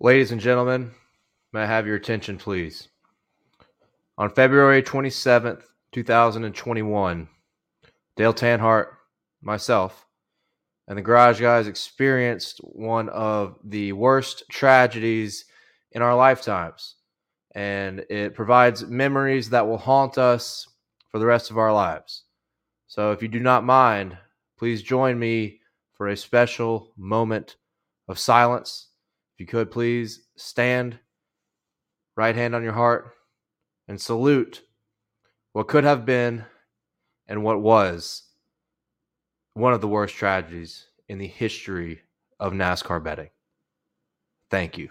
Ladies and gentlemen, may I have your attention, please? On February 27th, 2021, Dale Tanhart, myself, and the Garage Guys experienced one of the worst tragedies in our lifetimes. And it provides memories that will haunt us for the rest of our lives. So if you do not mind, please join me for a special moment of silence. If you could, please stand, right hand on your heart, and salute what could have been and what was one of the worst tragedies in the history of NASCAR betting. Thank you.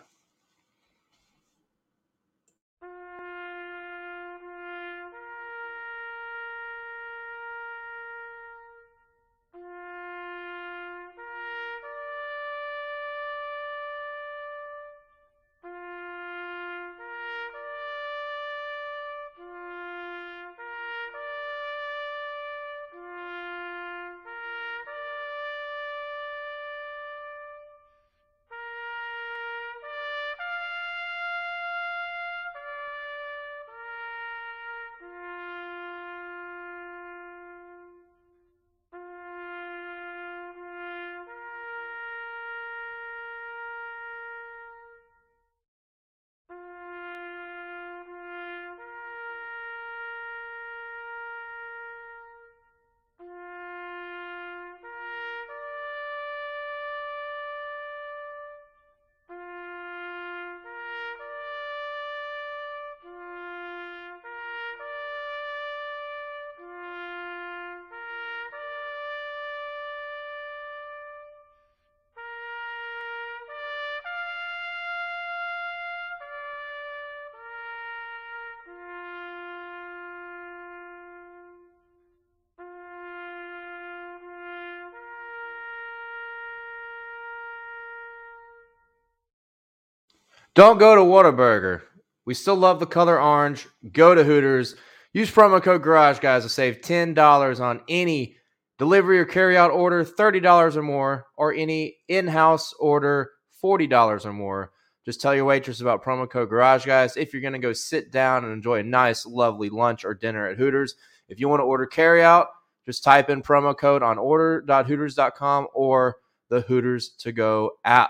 Don't go to Whataburger. We still love the color orange. Go to Hooters. Use promo code Garage Guys to save $10 on any delivery or carryout order, $30 or more, or any in-house order, $40 or more. Just tell your waitress about promo code Garage Guys if you're going to go sit down and enjoy a nice, lovely lunch or dinner at Hooters. If you want to order carryout, just type in promo code on order.hooters.com or the Hooters to Go app.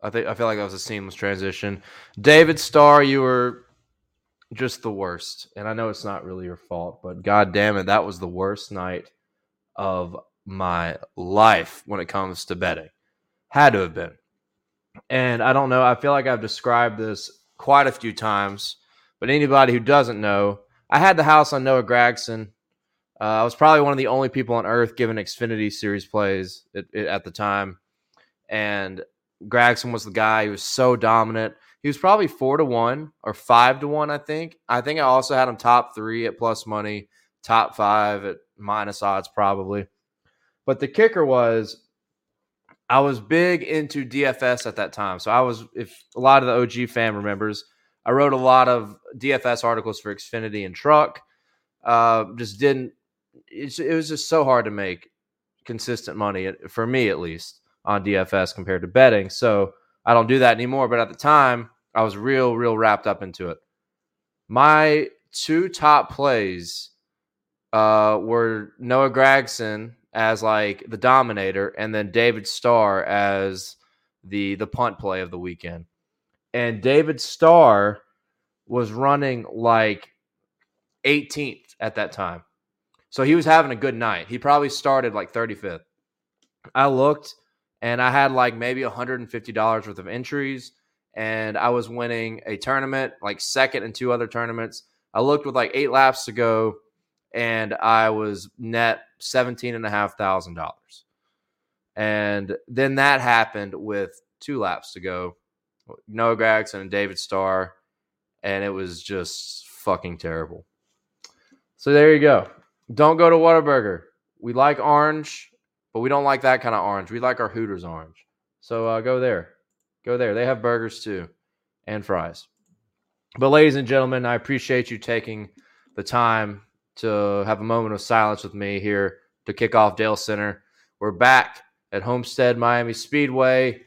I feel like that was a seamless transition. David Starr, you were just the worst. And I know it's not really your fault, but God damn it, that was the worst night of my life when it comes to betting. Had to have been. And I don't know. I feel like I've described this quite a few times. But anybody who doesn't know, I had the house on Noah Gragson. I was probably one of the only people on earth given Xfinity Series plays at the time. And Gragson was the guy who was so dominant. He was probably 4-1 or 5-1, I think. I also had him top 3 at plus money, top 5 at minus odds probably. But the kicker was I was big into DFS at that time. So I was, if a lot of the OG fam remembers, I wrote a lot of DFS articles for Xfinity and Truck. It was just so hard to make consistent money, for me at least, on DFS compared to betting. So I don't do that anymore. But at the time, I was real wrapped up into it. My two top plays were Noah Gragson as like the dominator and then David Starr as the punt play of the weekend. And David Starr was running like 18th at that time. So he was having a good night. He probably started like 35th. I looked, and I had like maybe $150 worth of entries, and I was winning a tournament, like second in 2 other tournaments. I looked with like 8 laps to go, and I was net $17,500. And then that happened with 2 laps to go. Noah Gragson and David Starr, and it was just fucking terrible. So there you go. Don't go to Whataburger. We like orange. But we don't like that kind of orange. We like our Hooters orange. So go there. Go there. They have burgers too and fries. But ladies and gentlemen, I appreciate you taking the time to have a moment of silence with me here to kick off Dale Center. We're back at Homestead Miami Speedway.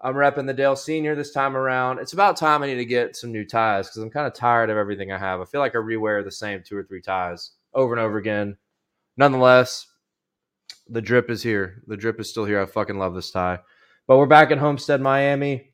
I'm repping the Dale Senior this time around. It's about time I need to get some new ties because I'm kind of tired of everything I have. I feel like I rewear the same two or three ties over and over again. Nonetheless, the drip is here. The drip is still here. I fucking love this tie. But we're back at Homestead, Miami,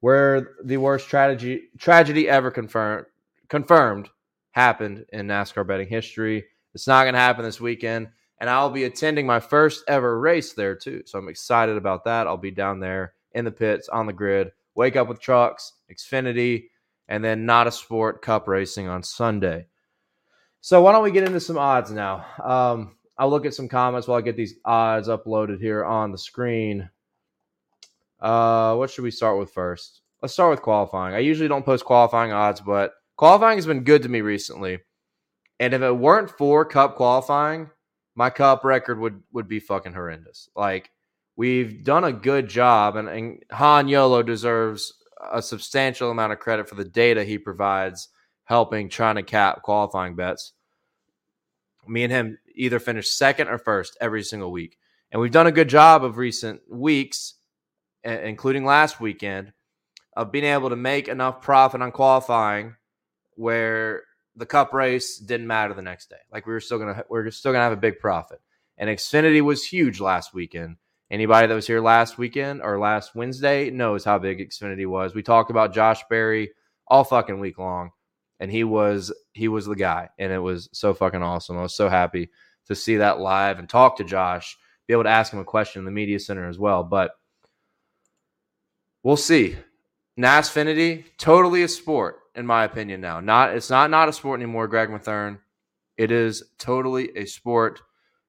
where the worst tragedy ever confirmed happened in NASCAR betting history. It's not going to happen this weekend, and I'll be attending my first ever race there too. So I'm excited about that. I'll be down there in the pits, on the grid, Wake Up With Trucks, Xfinity, and then Not A Sport Cup racing on Sunday. So why don't we get into some odds now? I'll look at some comments while I get these odds uploaded here on the screen. What should we start with first? Let's start with qualifying. I usually don't post qualifying odds, but qualifying has been good to me recently. And if it weren't for Cup qualifying, my Cup record would be fucking horrendous. Like, we've done a good job, and Han Yolo deserves a substantial amount of credit for the data he provides helping trying to cap qualifying bets. Me and him either finish second or first every single week. And we've done a good job of recent weeks, including last weekend, of being able to make enough profit on qualifying where the Cup race didn't matter the next day. Like, we were still gonna have a big profit. And Xfinity was huge last weekend. Anybody that was here last weekend or last Wednesday knows how big Xfinity was. We talked about Josh Berry all fucking week long, and he was the guy, and it was so fucking awesome. I was so happy to see that live and talk to Josh, be able to ask him a question in the media center as well. But we'll see. NASCAR, totally a sport in my opinion now. It's not a sport anymore, Greg Mathern. It is totally a sport.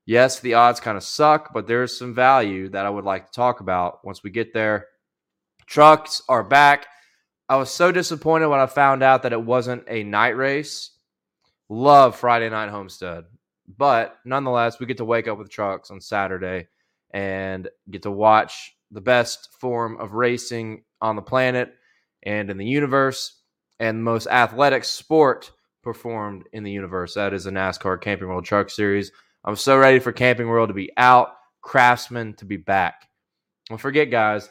Yes, the odds kind of suck, but there's some value that I would like to talk about once we get there. Trucks are back. I was so disappointed when I found out that it wasn't a night race. Love Friday night Homestead. But nonetheless, we get to Wake Up With Trucks on Saturday and get to watch the best form of racing on the planet and in the universe, and the most athletic sport performed in the universe. That is the NASCAR Camping World Truck Series. I'm so ready for Camping World to be out, Craftsman to be back. Don't forget, guys,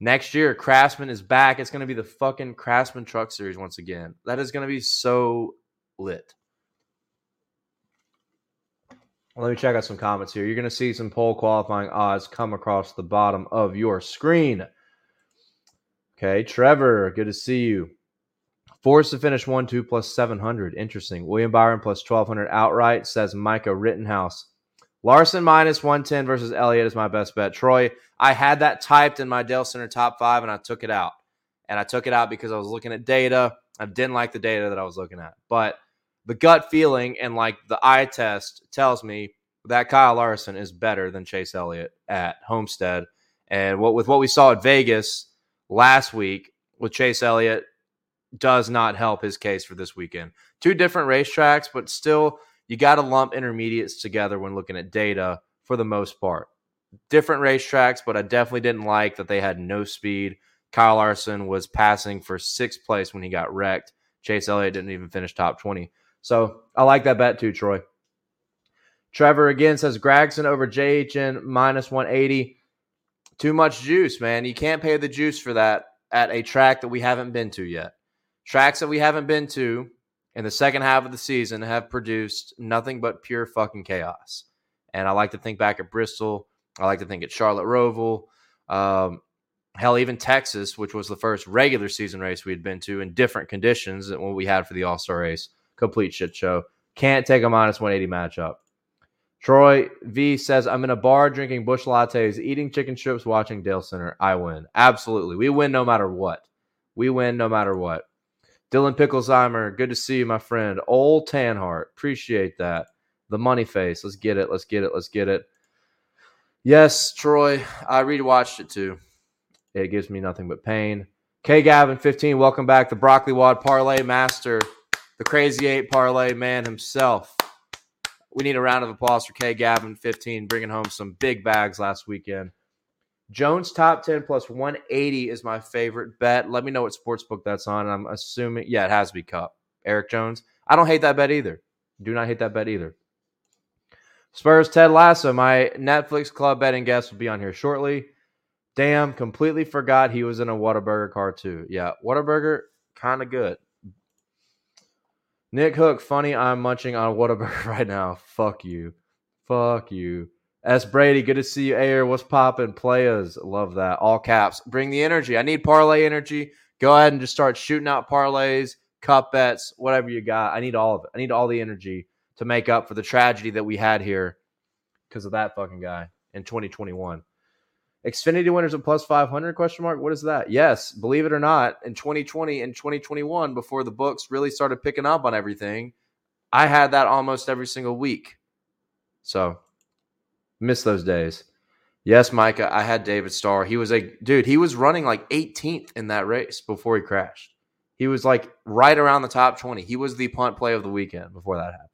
next year, Craftsman is back. It's going to be the fucking Craftsman Truck Series once again. That is going to be so lit. Let me check out some comments here. You're going to see some poll qualifying odds come across the bottom of your screen. Okay, Trevor, good to see you. Forced to finish 1-2 plus 700. Interesting. William Byron plus 1,200 outright, says Micah Rittenhouse. Larson minus 110 versus Elliott is my best bet. Troy, I had that typed in my Dale Center top five, and I took it out. And I took it out because I was looking at data. I didn't like the data that I was looking at. But the gut feeling and like the eye test tells me that Kyle Larson is better than Chase Elliott at Homestead. And with what we saw at Vegas last week with Chase Elliott, does not help his case for this weekend. Two different racetracks, but still, you got to lump intermediates together when looking at data for the most part. Different racetracks, but I definitely didn't like that they had no speed. Kyle Larson was passing for sixth place when he got wrecked. Chase Elliott didn't even finish top 20. So I like that bet too, Troy. Trevor again says Gragson over JHN minus 180. Too much juice, man. You can't pay the juice for that at a track that we haven't been to yet. Tracks that we haven't been to in the second half of the season have produced nothing but pure fucking chaos. And I like to think back at Bristol. I like to think at Charlotte Roval. Hell, even Texas, which was the first regular season race we had been to in different conditions than what we had for the All-Star race. Complete shit show. Can't take a minus 180 matchup. Troy V says, I'm in a bar drinking Busch lattes, eating chicken strips, watching Dale Center. I win. Absolutely. We win no matter what. We win no matter what. Dylan Picklesheimer, good to see you, my friend. Old Tanhart, appreciate that. The money face, let's get it, let's get it, let's get it. Yes, Troy, I rewatched it too. It gives me nothing but pain. K Gavin 15, welcome back. The Broccoli Wad Parlay Master, the Crazy 8 Parlay Man himself. We need a round of applause for K Gavin 15, bringing home some big bags last weekend. Jones top 10 plus 180 is my favorite bet. Let me know what sportsbook that's on. I'm assuming, yeah, it has to be Cup. Eric Jones. I don't hate that bet either. Do not hate that bet either. Spurs, Ted Lasso. My Netflix club betting guest will be on here shortly. Damn, completely forgot he was in a Whataburger car too. Yeah, Whataburger, kind of good. Nick Hook, funny, I'm munching on Whataburger right now. Fuck you. Fuck you. S. Brady, good to see you, Ayer. What's poppin', players? Love that. All caps. Bring the energy. I need parlay energy. Go ahead and just start shooting out parlays, cup bets, whatever you got. I need all of it. I need all the energy to make up for the tragedy that we had here because of that fucking guy in 2021. Xfinity winners at plus 500, question mark? What is that? Yes, believe it or not, in 2020 and 2021, before the books really started picking up on everything, I had that almost every single week. So, miss those days. Yes, Micah, I had David Starr. He was a dude, he was running like 18th in that race before he crashed. He was like right around the top 20. He was the punt play of the weekend before that happened.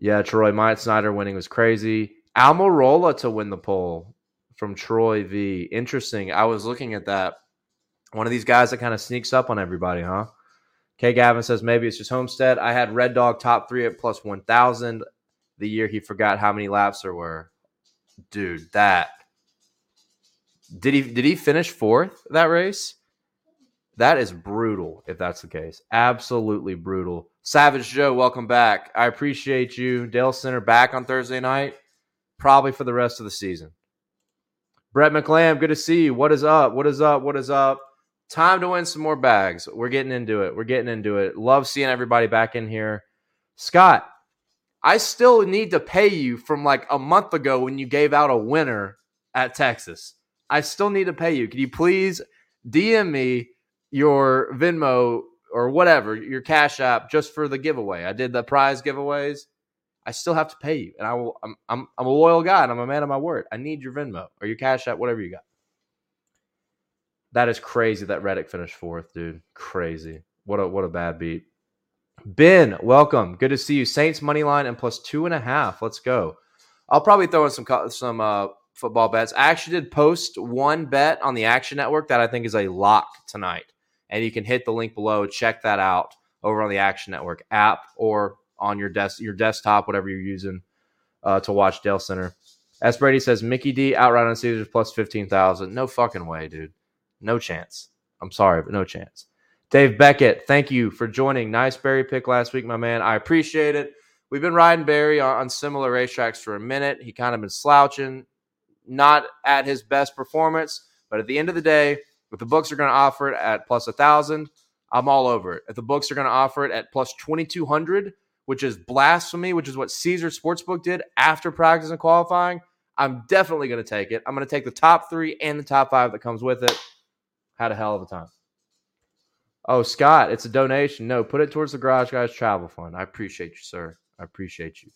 Yeah, Troy, Myatt Snyder winning was crazy. Almirola to win the poll. From Troy V. Interesting. I was looking at that. One of these guys that kind of sneaks up on everybody, huh? K. Gavin says, maybe it's just Homestead. I had Red Dog top three at plus 1,000 the year he forgot how many laps there were. Dude, that. Did he finish fourth that race? That is brutal, if that's the case. Absolutely brutal. Savage Joe, welcome back. I appreciate you. Dale Center back on Thursday night, probably for the rest of the season. Brett McLam, good to see you. What is up? What is up? What is up? Time to win some more bags. We're getting into it. We're getting into it. Love seeing everybody back in here. Scott, I still need to pay you from like a month ago when you gave out a winner at Texas. I still need to pay you. Can you please DM me your Venmo or whatever, your Cash App, just for the giveaway? I did the prize giveaways. I still have to pay you, and I'm a loyal guy, and I'm a man of my word. I need your Venmo or your Cash App, whatever you got. That is crazy that Reddick finished fourth, dude. Crazy. What a bad beat. Ben, welcome. Good to see you. Saints money line and plus 2.5. Let's go. I'll probably throw in some football bets. I actually did post one bet on the Action Network that I think is a lock tonight, and you can hit the link below. Check that out over on the Action Network app or on your desktop, whatever you're using to watch Dale Center. S. Brady says, Mickey D outright on Caesars plus 15,000. No fucking way, dude. No chance. I'm sorry, but no chance. Dave Beckett, thank you for joining. Nice Barry pick last week, my man. I appreciate it. We've been riding Barry on similar racetracks for a minute. He kind of been slouching, not at his best performance, but at the end of the day, if the books are going to offer it at plus 1,000, I'm all over it. If the books are going to offer it at plus 2,200, which is blasphemy, which is what Caesars Sportsbook did after practice and qualifying, I'm definitely going to take it. I'm going to take the top three and the top five that comes with it. Had a hell of a time. Oh, Scott, it's a donation. No, put it towards the Garage Guys Travel Fund. I appreciate you, sir. I appreciate you.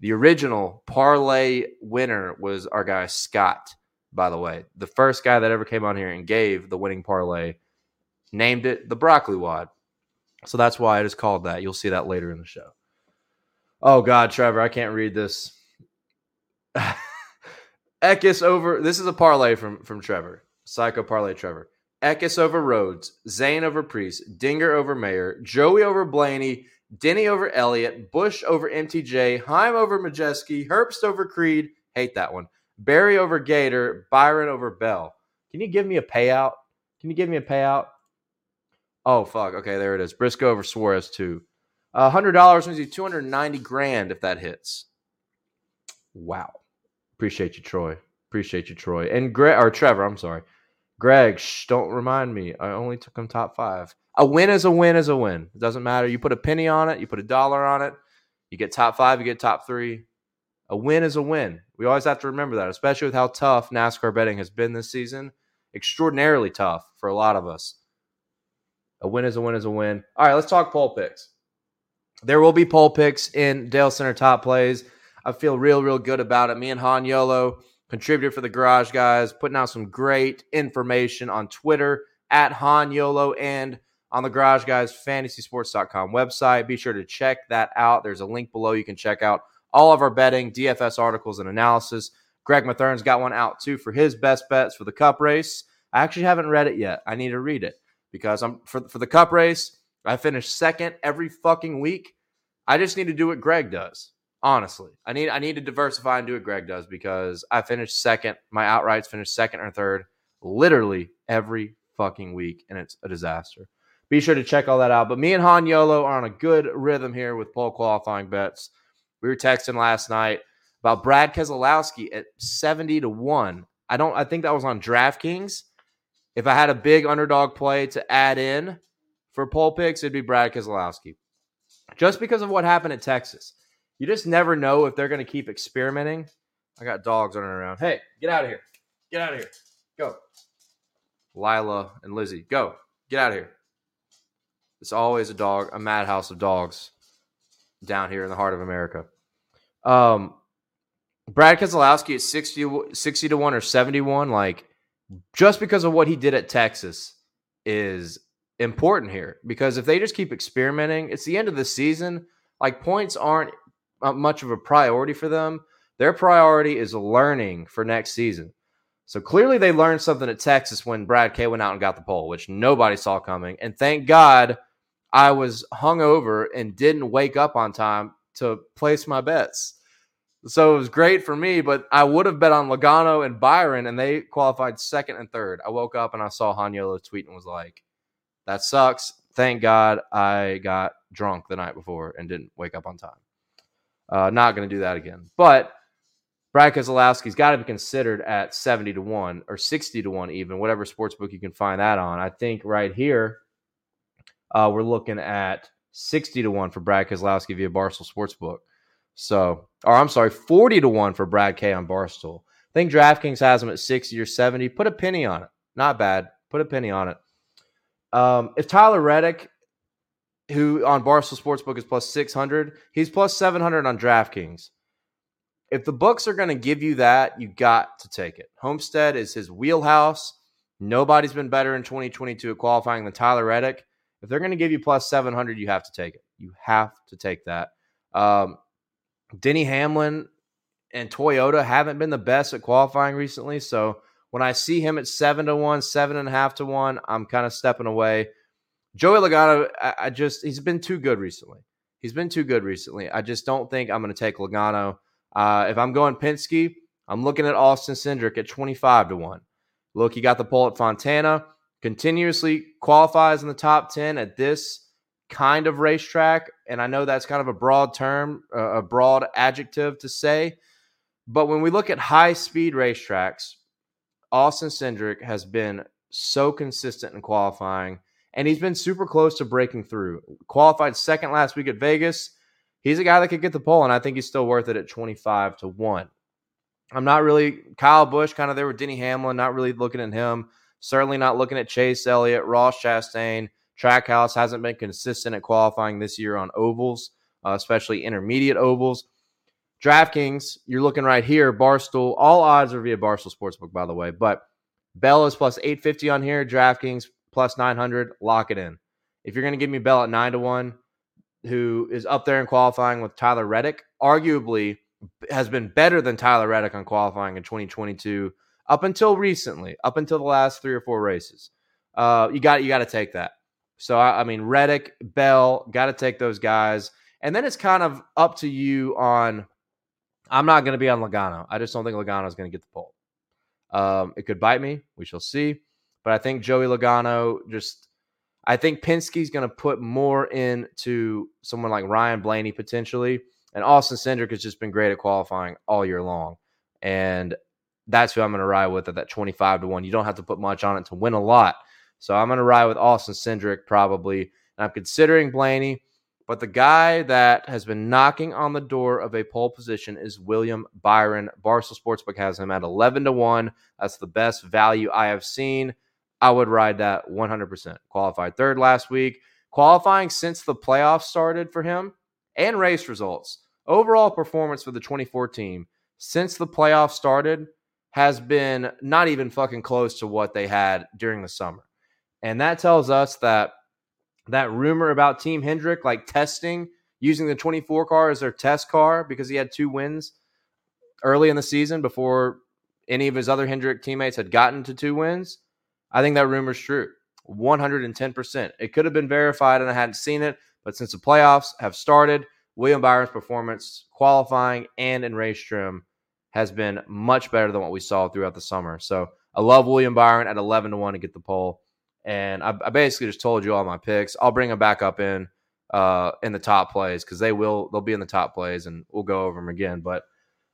The original parlay winner was our guy Scott, by the way. The first guy that ever came on here and gave the winning parlay, named it the Broccoli Wad. So that's why it is called that. You'll see that later in the show. Oh, God, Trevor, I can't read this. Eckes over – this is a parlay from Trevor. Psycho parlay Trevor. Eckes over Rhodes, Zane over Preece, Dinger over Mayer, Joey over Blaney, Denny over Elliott, Busch over MTJ, Heim over Majeski, Herbst over Creed. Hate that one. Barry over Gator, Byron over Bell. Can you give me a payout? Can you give me a payout? Oh, fuck. Okay, there it is. Briscoe over Suarez, too. $100 means you $290,000 if that hits. Wow. Appreciate you, Troy. Appreciate you, Troy. And Trevor, I'm sorry. Greg, don't remind me. I only took him top five. A win is a win is a win. It doesn't matter. You put a penny on it. You put a dollar on it. You get top five. You get top three. A win is a win. We always have to remember that, especially with how tough NASCAR betting has been this season. Extraordinarily tough for a lot of us. A win is a win is a win. All right, let's talk poll picks. There will be poll picks in Dale Center Top Plays. I feel real good about it. Me and Han Yolo, contributor for the Garage Guys, putting out some great information on Twitter at Han Yolo and on the Garage Guys FantasySports.com website. Be sure to check that out. There's a link below. You can check out all of our betting, DFS articles, and analysis. Greg Mathern's got one out, too, for his best bets for the Cup race. I actually haven't read it yet. I need to read it because I'm for the Cup race, I finish second every fucking week. I just need to do what Greg does. Honestly, I need to diversify and do what Greg does, because I finished second. My outrights finished second or third literally every fucking week, and it's a disaster. Be sure to check all that out. But me and Han Yolo are on a good rhythm here with poll qualifying bets. We were texting last night about Brad Keselowski at 70-1. I think that was on DraftKings. If I had a big underdog play to add in for poll picks, it'd be Brad Keselowski. Just because of what happened at Texas. You just never know if they're going to keep experimenting. I got dogs running around. Hey, get out of here. Get out of here. Go. Lila and Lizzie, go. Get out of here. It's always a madhouse of dogs down here in the heart of America. Brad Keselowski at 60 to 1 or 71, like, just because of what he did at Texas is important here. Because if they just keep experimenting, it's the end of the season. Like, points aren't much of a priority for them. Their priority is learning for next season. So clearly they learned something at Texas when Brad K went out and got the pole, which nobody saw coming. And thank God I was hungover and didn't wake up on time to place my bets. So it was great for me, but I would have bet on Logano and Byron, and they qualified second and third. I woke up and I saw Haniolo tweet and was like, that sucks. Thank God I got drunk the night before and didn't wake up on time. Not going to do that again. But Brad Keselowski's got to be considered at 70-1 or 60-1 even, whatever sportsbook you can find that on. I think right here we're looking at 60-1 for Brad Keselowski via Barstool Sportsbook. So, or I'm sorry, 40-1 for Brad K on Barstool. I think DraftKings has him at 60 or 70. Put a penny on it. Not bad. Put a penny on it. If Tyler Reddick, who on Barstool Sportsbook is plus 600, he's plus 700 on DraftKings. If the books are going to give you that, you got to take it. Homestead is his wheelhouse. Nobody's been better in 2022 at qualifying than Tyler Reddick. If they're going to give you plus 700, you have to take it. You have to take that. Denny Hamlin and Toyota haven't been the best at qualifying recently. So when I see him at 7-1, 7.5-1, I'm kind of stepping away. Joey Logano, he's been too good recently. I just don't think I'm going to take Logano. If I'm going Penske, I'm looking at Austin Cindric at 25-1. Look, he got the pole at Fontana, continuously qualifies in the top 10 at this kind of racetrack. And I know that's kind of a broad term, a broad adjective to say. But when we look at high-speed racetracks, Austin Cindric has been so consistent in qualifying. And he's been super close to breaking through. Qualified second last week at Vegas. He's a guy that could get the pole, and I think he's still worth it at 25-1. I'm not really – Kyle Busch, kind of there with Denny Hamlin, not really looking at him. Certainly not looking at Chase Elliott, Ross Chastain. Trackhouse hasn't been consistent at qualifying this year on ovals, especially intermediate ovals. DraftKings, you're looking right here. Barstool, all odds are via Barstool Sportsbook, by the way. But Bell is plus 850 on here. DraftKings plus 900, lock it in. If you're going to give me Bell at 9-1, who is up there in qualifying with Tyler Reddick, arguably has been better than Tyler Reddick on qualifying in 2022 up until recently, up until the last three or four races. You got to take that. So, I mean, Reddick, Bell, got to take those guys. And then it's kind of up to you on, I'm not going to be on Logano. I just don't think Logano is going to get the pole. It could bite me. We shall see. But I think Joey Logano I think Penske's going to put more into someone like Ryan Blaney potentially. And Austin Cindric has just been great at qualifying all year long. And that's who I'm going to ride with at that 25-1. You don't have to put much on it to win a lot. So I'm going to ride with Austin Cindric probably. And I'm considering Blaney. But the guy that has been knocking on the door of a pole position is William Byron. Barstool Sportsbook has him at 11-1. That's the best value I have seen. I would ride that 100%. Qualified third last week. Qualifying since the playoffs started for him and race results. Overall performance for the 24 team since the playoffs started has been not even fucking close to what they had during the summer. And that tells us that rumor about Team Hendrick, like testing, using the 24 car as their test car because he had two wins early in the season before any of his other Hendrick teammates had gotten to two wins. I think that rumor's true, 110%. It could have been verified and I hadn't seen it, but since the playoffs have started, William Byron's performance qualifying and in race trim has been much better than what we saw throughout the summer. So I love William Byron at 11-1 to get the pole. And I basically just told you all my picks. I'll bring them back up in the top plays because they'll be in the top plays and we'll go over them again. But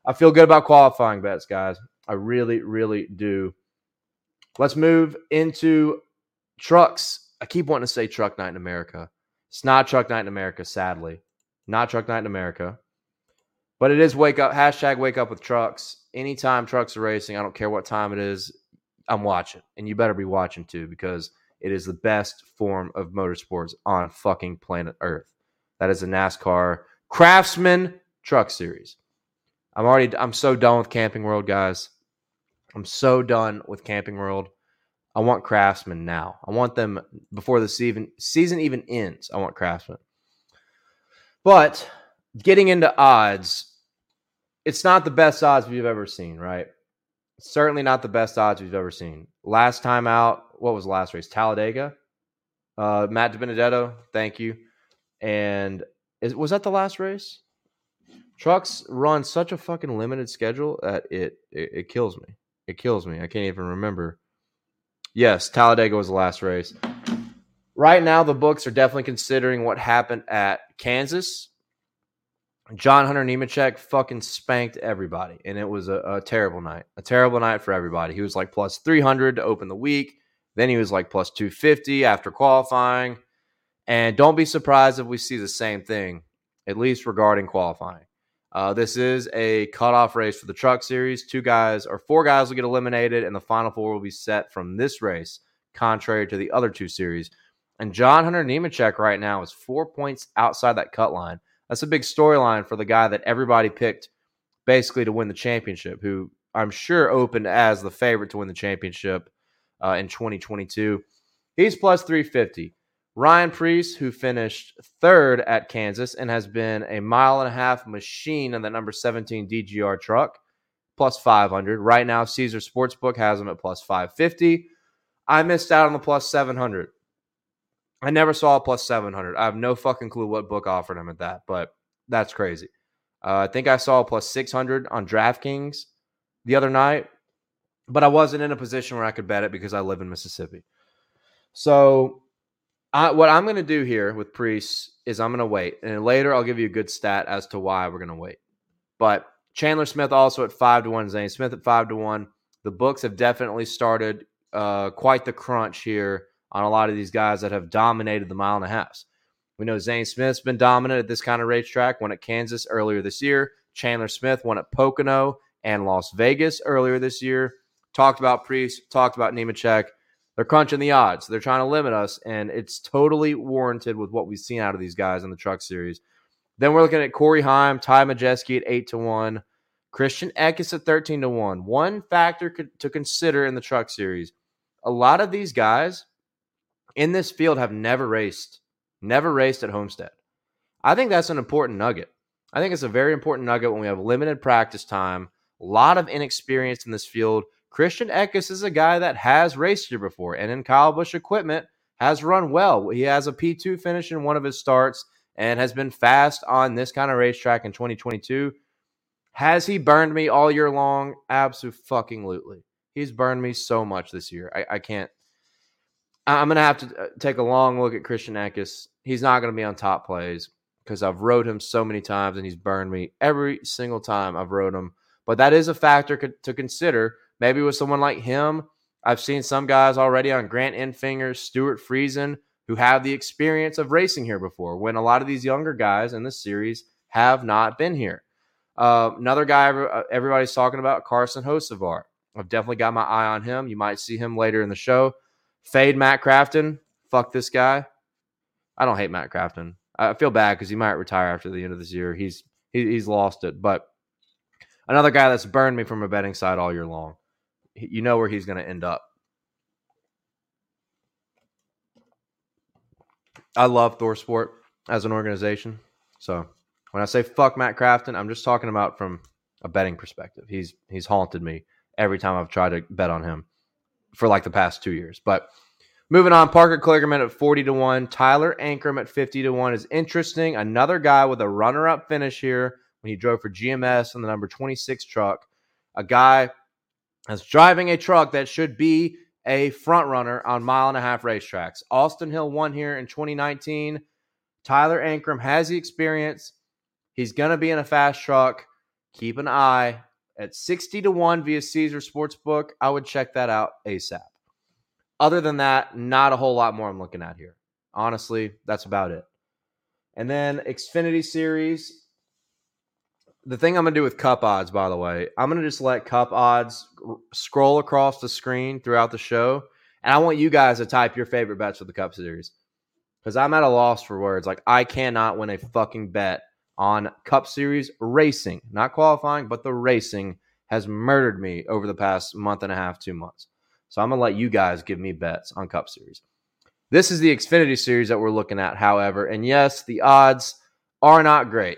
I feel good about qualifying bets, guys. I really, really do. Let's move into trucks. I keep wanting to say truck night in America. It's not truck night in America, sadly. Not truck night in America. But it is wake up, hashtag wake up with trucks. Anytime trucks are racing, I don't care what time it is, I'm watching. And you better be watching too, because it is the best form of motorsports on fucking planet Earth. That is the NASCAR Craftsman Truck Series. I'm so done with Camping World, guys. I'm so done with Camping World. I want Craftsman now. I want them before the season even ends. I want Craftsman. But getting into odds, it's not the best odds we've ever seen, right? Certainly not the best odds we've ever seen. Last time out, what was the last race? Talladega? Matt DiBenedetto, thank you. And was that the last race? Trucks run such a fucking limited schedule that it kills me. It kills me. I can't even remember. Yes, Talladega was the last race. Right now, the books are definitely considering what happened at Kansas. John Hunter Nemechek fucking spanked everybody, and it was a terrible night. A terrible night for everybody. He was like plus 300 to open the week. Then he was like plus 250 after qualifying. And don't be surprised if we see the same thing, at least regarding qualifying. This is a cutoff race for the Truck Series. Four guys will get eliminated, and the final four will be set from this race, contrary to the other two series. And John Hunter Nemechek right now is 4 points outside that cut line. That's a big storyline for the guy that everybody picked basically to win the championship, who I'm sure opened as the favorite to win the championship in 2022. He's plus 350. Ryan Preece, who finished third at Kansas and has been a mile-and-a-half machine in the number 17 DGR truck, plus 500. Right now, Caesars Sportsbook has him at plus 550. I missed out on the plus 700. I never saw a plus 700. I have no fucking clue what book offered him at that, but that's crazy. I think I saw a plus 600 on DraftKings the other night, but I wasn't in a position where I could bet it because I live in Mississippi. So what I'm going to do here with Preece is I'm going to wait, and later I'll give you a good stat as to why we're going to wait. But Chandler Smith also at 5-1, Zane Smith at 5-1. The books have definitely started quite the crunch here on a lot of these guys that have dominated the mile and a half. We know Zane Smith's been dominant at this kind of racetrack, won at Kansas earlier this year. Chandler Smith won at Pocono and Las Vegas earlier this year. Talked about Preece, talked about Nemechek. They're crunching the odds. They're trying to limit us, and it's totally warranted with what we've seen out of these guys in the Truck Series. Then we're looking at Corey Heim, Ty Majeski at 8-1, Christian Eckes at 13-1. One factor to consider in the Truck Series, a lot of these guys in this field have never raced at Homestead. I think that's an important nugget. I think it's a very important nugget when we have limited practice time, a lot of inexperience in this field. Christian Eckes is a guy that has raced here before, and in Kyle Busch equipment has run well. He has a P2 finish in one of his starts and has been fast on this kind of racetrack in 2022. Has he burned me all year long? Abso-fucking-lutely. He's burned me so much this year. I can't. I'm going to have to take a long look at Christian Eckes. He's not going to be on top plays because I've rode him so many times and he's burned me every single time I've rode him. But that is a factor to consider. Maybe with someone like him, I've seen some guys already on Grant Enfinger, Stuart Friesen, who have the experience of racing here before, when a lot of these younger guys in this series have not been here. Another guy everybody's talking about, Carson Hocevar. I've definitely got my eye on him. You might see him later in the show. Fade Matt Crafton. Fuck this guy. I don't hate Matt Crafton. I feel bad because he might retire after the end of this year. He's lost it. But another guy that's burned me from a betting side all year long. You know where he's going to end up. I love Thor Sport as an organization. So when I say fuck Matt Crafton, I'm just talking about from a betting perspective. He's haunted me every time I've tried to bet on him for like the past 2 years. But Moving on, Parker Kligerman at 40-1. Tyler Ankrum at 50-1 is interesting. Another guy with a runner-up finish here when he drove for GMS on the number 26 truck. A guy that's driving a truck that should be a front runner on mile-and-a-half racetracks. Austin Hill won here in 2019. Tyler Ankrum has the experience. He's going to be in a fast truck. Keep an eye at 60-1 via Caesars Sportsbook. I would check that out ASAP. Other than that, not a whole lot more I'm looking at here. Honestly, that's about it. And then Xfinity Series. The thing I'm going to do with Cup Odds, by the way, I'm going to just let Cup Odds scroll across the screen throughout the show. And I want you guys to type your favorite bets for the Cup Series. Because I'm at a loss for words. Like, I cannot win a fucking bet on Cup Series racing. Not qualifying, but the racing has murdered me over the past month and a half, 2 months. So I'm going to let you guys give me bets on Cup Series. This is the Xfinity Series that we're looking at, however. And yes, the odds are not great.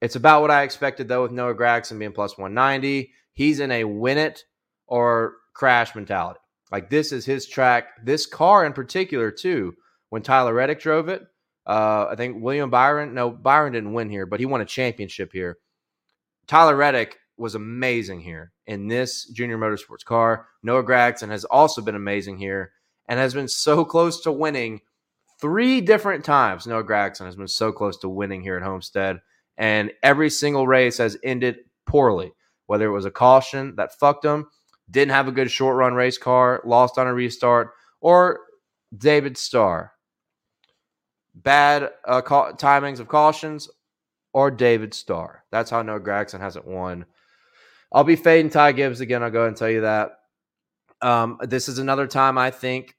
It's about what I expected, though, with Noah Gragson being plus 190. He's in a win it or crash mentality. Like, this is his track. This car in particular, too, when Tyler Reddick drove it, I think Byron didn't win here, but he won a championship here. Tyler Reddick was amazing here in this junior motorsports car. Noah Gragson has also been amazing here and has been so close to winning 3 different times. Noah Gragson has been so close to winning here at Homestead, and every single race has ended poorly, whether it was a caution that fucked him, didn't have a good short run race car, lost on a restart, or David Starr. Bad timings of cautions, or David Starr. That's how Noah Gragson hasn't won. I'll be fading Ty Gibbs again. I'll go ahead and tell you that. This is another time, I think,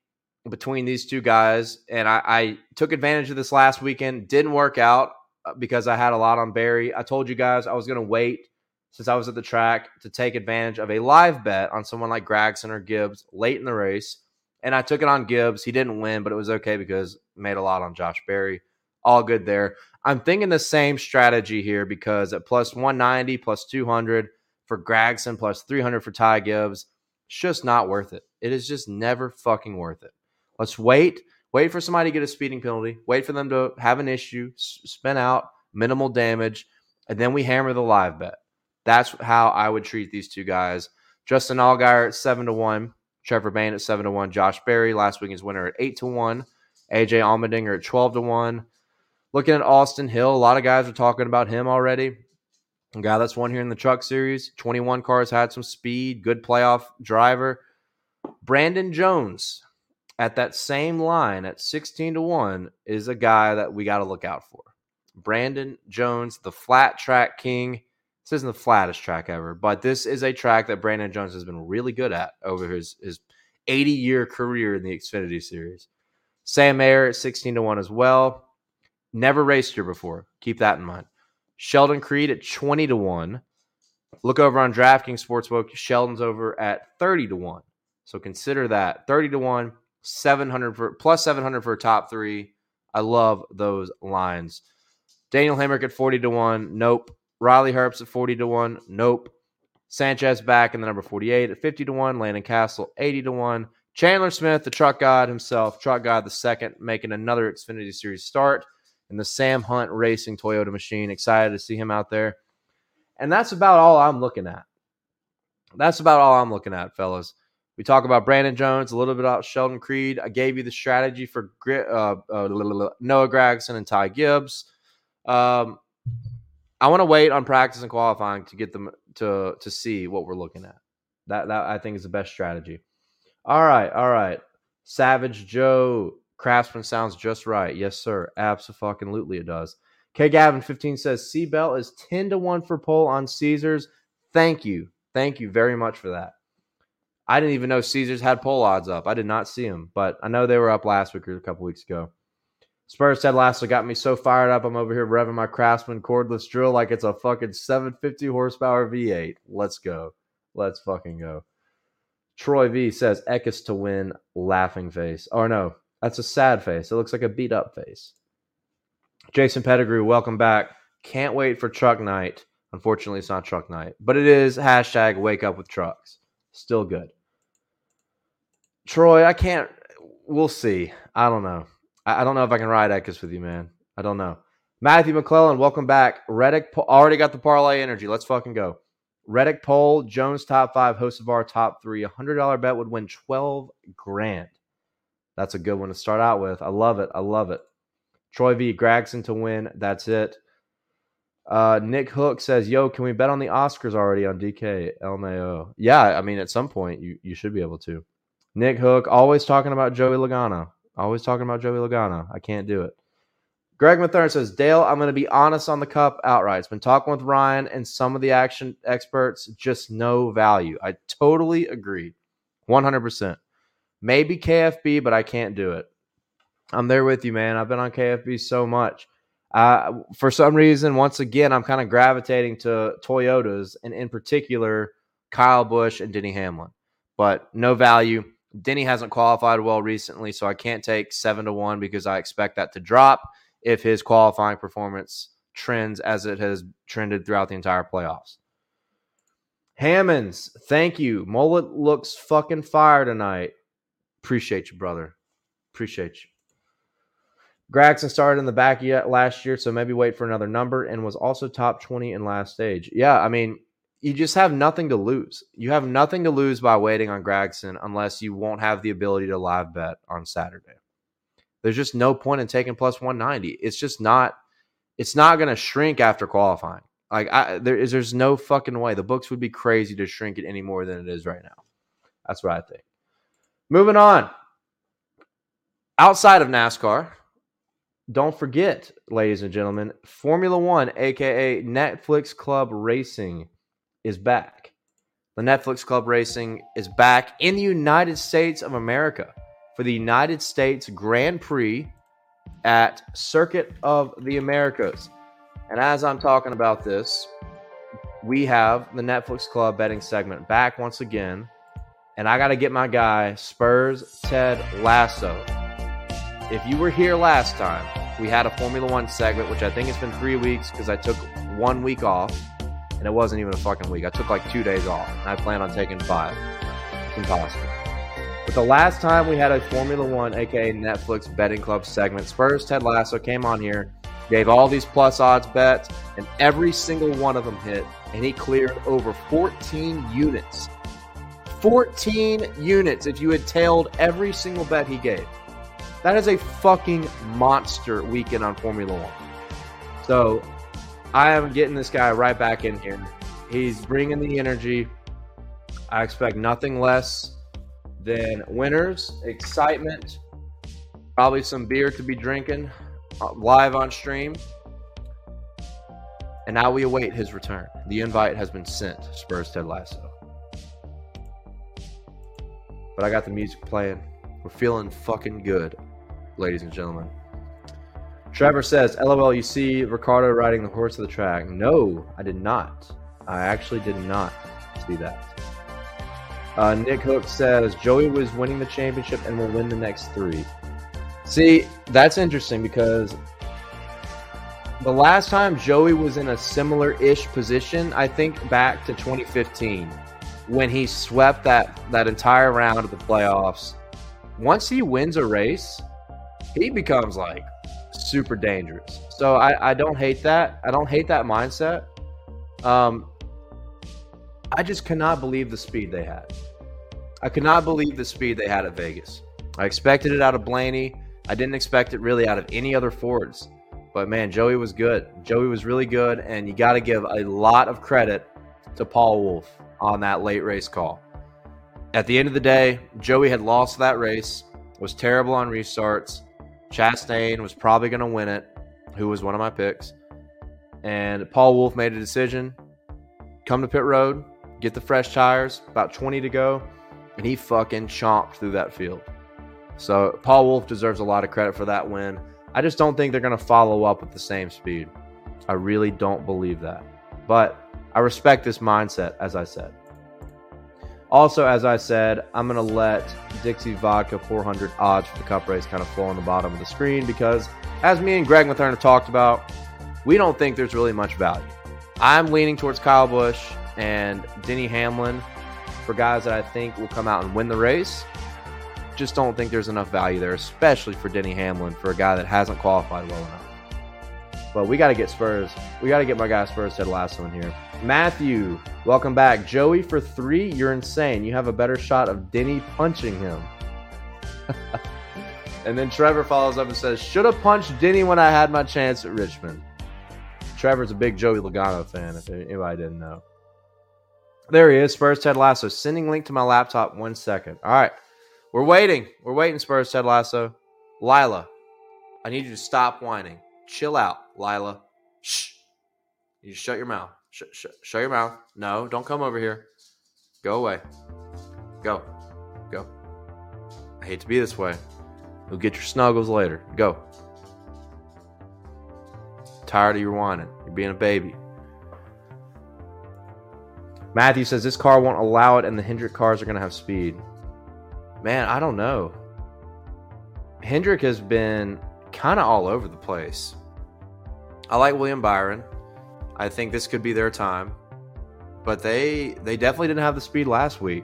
between these two guys. And I took advantage of this last weekend. Didn't work out because I had a lot on Barry. I told you guys I was going to wait since I was at the track to take advantage of a live bet on someone like Gragson or Gibbs late in the race. And I took it on Gibbs. He didn't win, but it was okay because made a lot on Josh Berry. All good there. I'm thinking the same strategy here because at plus 190, plus 200 for Gragson, plus 300 for Ty Gibbs, it's just not worth it. It is just never fucking worth it. Let's wait for somebody to get a speeding penalty, wait for them to have an issue, spin out, minimal damage, and then we hammer the live bet. That's how I would treat these two guys. Justin Allgaier at 7-1. Trevor Bayne at 7-1. Josh Berry, last weekend's winner, at 8-1. AJ Allmendinger at 12-1. Looking at Austin Hill, a lot of guys are talking about him already. A guy that's won here in the Truck Series. 21 cars, had some speed, good playoff driver. Brandon Jones at that same line at 16-1 is a guy that we got to look out for. Brandon Jones, the flat track king. This isn't the flattest track ever, but this is a track that Brandon Jones has been really good at over his 80-year career in the Xfinity Series. Sam Mayer at 16-1 as well. Never raced here before. Keep that in mind. Sheldon Creed at 20-1. Look over on DraftKings Sportsbook. Sheldon's over at 30-1. So consider that. 30-1, 700 for, plus 700 for a top 3. I love those lines. Daniel Hemrick at 40-1. Nope. Riley Herbst at 40-1. Nope. Sanchez back in the number 48 at 50-1. Landon Castle, 80-1. Chandler Smith, the truck god himself, truck god the second, making another Xfinity Series start in the Sam Hunt Racing Toyota machine. Excited to see him out there. And that's about all I'm looking at. That's about all I'm looking at, fellas. We talk about Brandon Jones, a little bit about Sheldon Creed. I gave you the strategy for Noah Gragson and Ty Gibbs. I want to wait on practice and qualifying to get them to see what we're looking at. That I think is the best strategy. All right. Savage Joe Craftsman sounds just right. Yes, sir. Abso-fucking-lutely it does. K Gavin 15 says Seabell is 10-1 for pole on Caesars. Thank you. Thank you very much for that. I didn't even know Caesars had pole odds up. I did not see them, but I know they were up last week or a couple weeks ago. Spurs said last, got me so fired up. I'm over here revving my Craftsman cordless drill like it's a fucking 750 horsepower V8. Let's go. Let's fucking go. Troy V says Eckes to win, laughing face. Or no, that's a sad face. It looks like a beat up face. Jason Pettigrew, welcome back. Can't wait for truck night. Unfortunately, it's not truck night, but it is #WakeUpWithTrucks. Still good. Troy, I can't. we'll see. I don't know. I don't know if I can ride Eckes with you, man. I don't know. Matthew McClellan, welcome back. Reddick already got the parlay energy. Let's fucking go. Reddick poll, Jones top five, Hocevar top three. $100 bet would win 12 grand. That's a good one to start out with. I love it. I love it. Troy V. Gragson to win. That's it. Nick Hook says, yo, can we bet on the Oscars already on DK LMAO? Yeah, I mean, at some point, you should be able to. Nick Hook, always talking about Joey Logano. Always talking about Joey Logano. I can't do it. Greg Mathern says, Dale, I'm going to be honest on the cup outright. It's been talking with Ryan and some of the action experts, just no value. I totally agree. 100%. Maybe KFB, but I can't do it. I'm there with you, man. I've been on KFB so much. For some reason, once again, I'm kind of gravitating to Toyotas, and in particular, Kyle Busch and Denny Hamlin. But no value. Denny hasn't qualified well recently, so I can't take 7-1 because I expect that to drop if his qualifying performance trends as it has trended throughout the entire playoffs. Hammonds, thank you. Mullet looks fucking fire tonight. Appreciate you, brother. Appreciate you. Gragson started in the back yet last year, so maybe wait for another number, and was also top 20 in last stage. Yeah, I mean, you just have nothing to lose. You have nothing to lose by waiting on Gragson unless you won't have the ability to live bet on Saturday. There's just no point in taking plus 190. It's just not. It's not going to shrink after qualifying. Like there's no fucking way. The books would be crazy to shrink it any more than it is right now. That's what I think. Moving on. Outside of NASCAR. Don't forget, ladies and gentlemen, Formula One, a.k.a. Netflix Club Racing, is back. The Netflix Club Racing is back in the United States of America for the United States Grand Prix at Circuit of the Americas. And as I'm talking about this, we have the Netflix Club betting segment back once again. And I got to get my guy, Spurs Ted Lasso. If you were here last time, we had a Formula One segment, which I think it's been 3 weeks because I took 1 week off, and it wasn't even a fucking week. I took like 2 days off, and I plan on taking 5. It's impossible. But the last time we had a Formula One, a.k.a. Netflix Betting Club segment, Spurs Ted Lasso came on here, gave all these plus odds bets, and every single one of them hit, and he cleared over 14 units. 14 units if you had tailed every single bet he gave. That is a fucking monster weekend on Formula One. So I am getting this guy right back in here. He's bringing the energy. I expect nothing less than winners, excitement, probably some beer to be drinking live on stream. And now we await his return. The invite has been sent, Spurs Ted Lasso. But I got the music playing. We're feeling fucking good, ladies and gentlemen. Trevor says, LOL, you see Ricardo riding the horse of the track. No, I did not. I actually did not see that. Nick Hook says, Joey was winning the championship and will win the next 3. See, that's interesting because the last time Joey was in a similar-ish position, I think back to 2015 when he swept that entire round of the playoffs. Once he wins a race, he becomes like super dangerous. So I don't hate that. I don't hate that mindset. I just cannot believe the speed they had. I could not believe the speed they had at Vegas. I expected it out of Blaney. I didn't expect it really out of any other Fords. But man, Joey was good. Joey was really good. And you got to give a lot of credit to Paul Wolf on that late race call. At the end of the day, Joey had lost that race, was terrible on restarts. Chastain was probably going to win it, who was one of my picks. And Paul Wolf made a decision, come to pit road, get the fresh tires, about 20 to go, and he fucking chomped through that field. So Paul Wolf deserves a lot of credit for that win. I just don't think they're going to follow up with the same speed. I really don't believe that. But I respect this mindset, as I said. Also, as I said, I'm going to let Dixie Vodka 400 odds for the cup race kind of flow on the bottom of the screen because, as me and Greg Mathern have talked about, we don't think there's really much value. I'm leaning towards Kyle Busch and Denny Hamlin for guys that I think will come out and win the race. just don't think there's enough value there, especially for Denny Hamlin, for a guy that hasn't qualified well enough. But we got to get Spurs. We got to get my guy Spurs to the last one here. Matthew, welcome back. Joey, for three, you're insane. You have a better shot of Denny punching him. And then Trevor follows up and says, should have punched Denny when I had my chance at Richmond. Trevor's a big Joey Logano fan, if anybody didn't know. There he is, Spurs Ted Lasso. Sending link to my laptop, 1 second. All right. We're waiting. We're waiting, Spurs Ted Lasso. Lila, I need you to stop whining. Chill out, Lila. Shh. You shut your mouth. Shut your mouth. No, don't come over here. Go away. Go. I hate to be this way. You'll get your snuggles later. Go. Tired of your whining. You're being a baby. Matthew says this car won't allow it and the Hendrick cars are going to have speed. Man, I don't know. Hendrick has been kind of all over the place. I like William Byron. I think this could be their time. But they definitely didn't have the speed last week.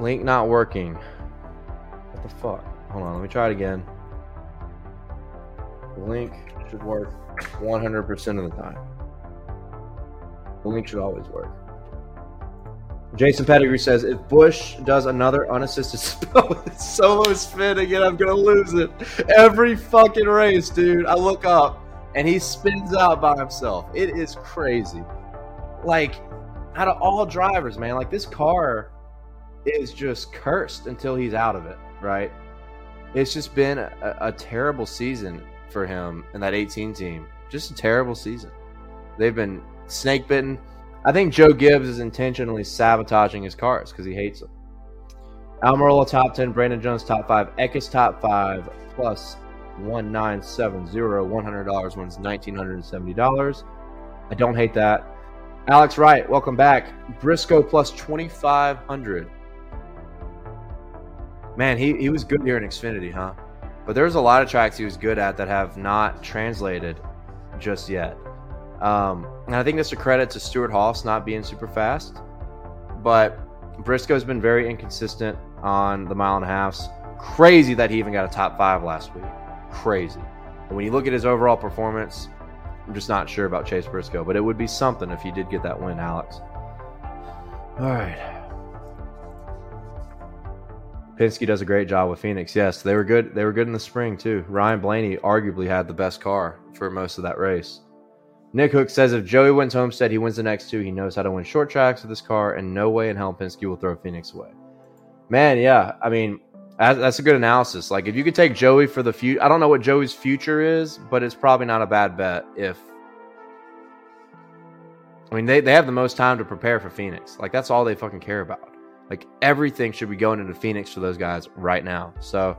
Link not working. What the fuck? Hold on, let me try it again. The link should work 100% of the time. The link should always work. Jason Pettigrew says, if Busch does another unassisted solo spin again, I'm going to lose it. Every fucking race, dude. I look up, and he spins out by himself. It is crazy. Like, out of all drivers, man, like this car is just cursed until he's out of it, right? It's just been a terrible season for him and that 18 team. Just a terrible season. They've been snake bitten. I think Joe Gibbs is intentionally sabotaging his cars because he hates them. Almirola top 10, Brandon Jones top 5, Eckes top 5, plus 1970, $100 wins $1,970. I don't hate that. Alex Wright, welcome back. Briscoe plus 2,500. Man, he was good here in Xfinity, huh? But there's a lot of tracks he was good at that have not translated just yet. And I think that's a credit to Stuart Haas not being super fast. But Briscoe's been very inconsistent on the mile and a halfs. Crazy that he even got a top 5 last week. Crazy. And when you look at his overall performance, I'm just not sure about Chase Briscoe. But it would be something if he did get that win, Alex. All right. Penske does a great job with Phoenix. Yes, they were good. They were good in the spring, too. Ryan Blaney arguably had the best car for most of that race. Nick Hook says if Joey wins Homestead, he wins the next two. He knows how to win short tracks with this car, and no way in hell Penske will throw Phoenix away. Man, yeah. I mean, that's a good analysis. Like, if you could take Joey for the future, I don't know what Joey's future is, but it's probably not a bad bet if... I mean, they have the most time to prepare for Phoenix. Like, that's all they fucking care about. Like, everything should be going into Phoenix for those guys right now. So,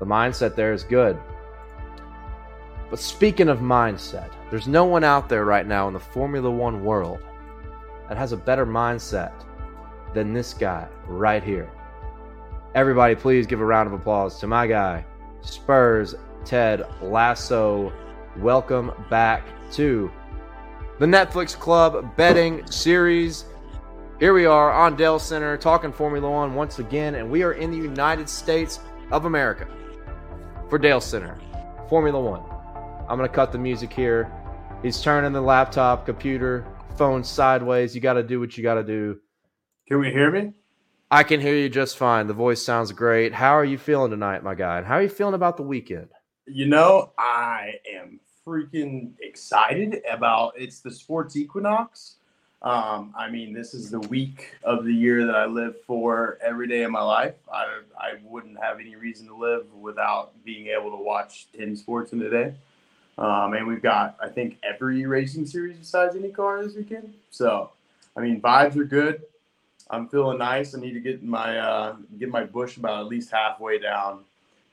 the mindset there is good. But speaking of mindset, there's no one out there right now in the Formula One world that has a better mindset than this guy right here. Everybody, please give a round of applause to my guy, Spurs Ted Lasso. Welcome back to the Netflix Club betting series. Here we are on Dell Center talking Formula One once again, and we are in the United States of America for Dell Center, Formula One. I'm going to cut the music here. He's turning the laptop, computer, phone sideways. You got to do what you got to do. Can we hear me? I can hear you just fine. The voice sounds great. How are you feeling tonight, my guy? And how are you feeling about the weekend? You know, I am freaking excited about it's the sports equinox. I mean, this is the week of the year that I live for every day of my life. I wouldn't have any reason to live without being able to watch 10 sports in a day. And we've got, I think, every racing series besides IndyCar this weekend. So, I mean, vibes are good. I'm feeling nice. I need to get my Busch about at least halfway down.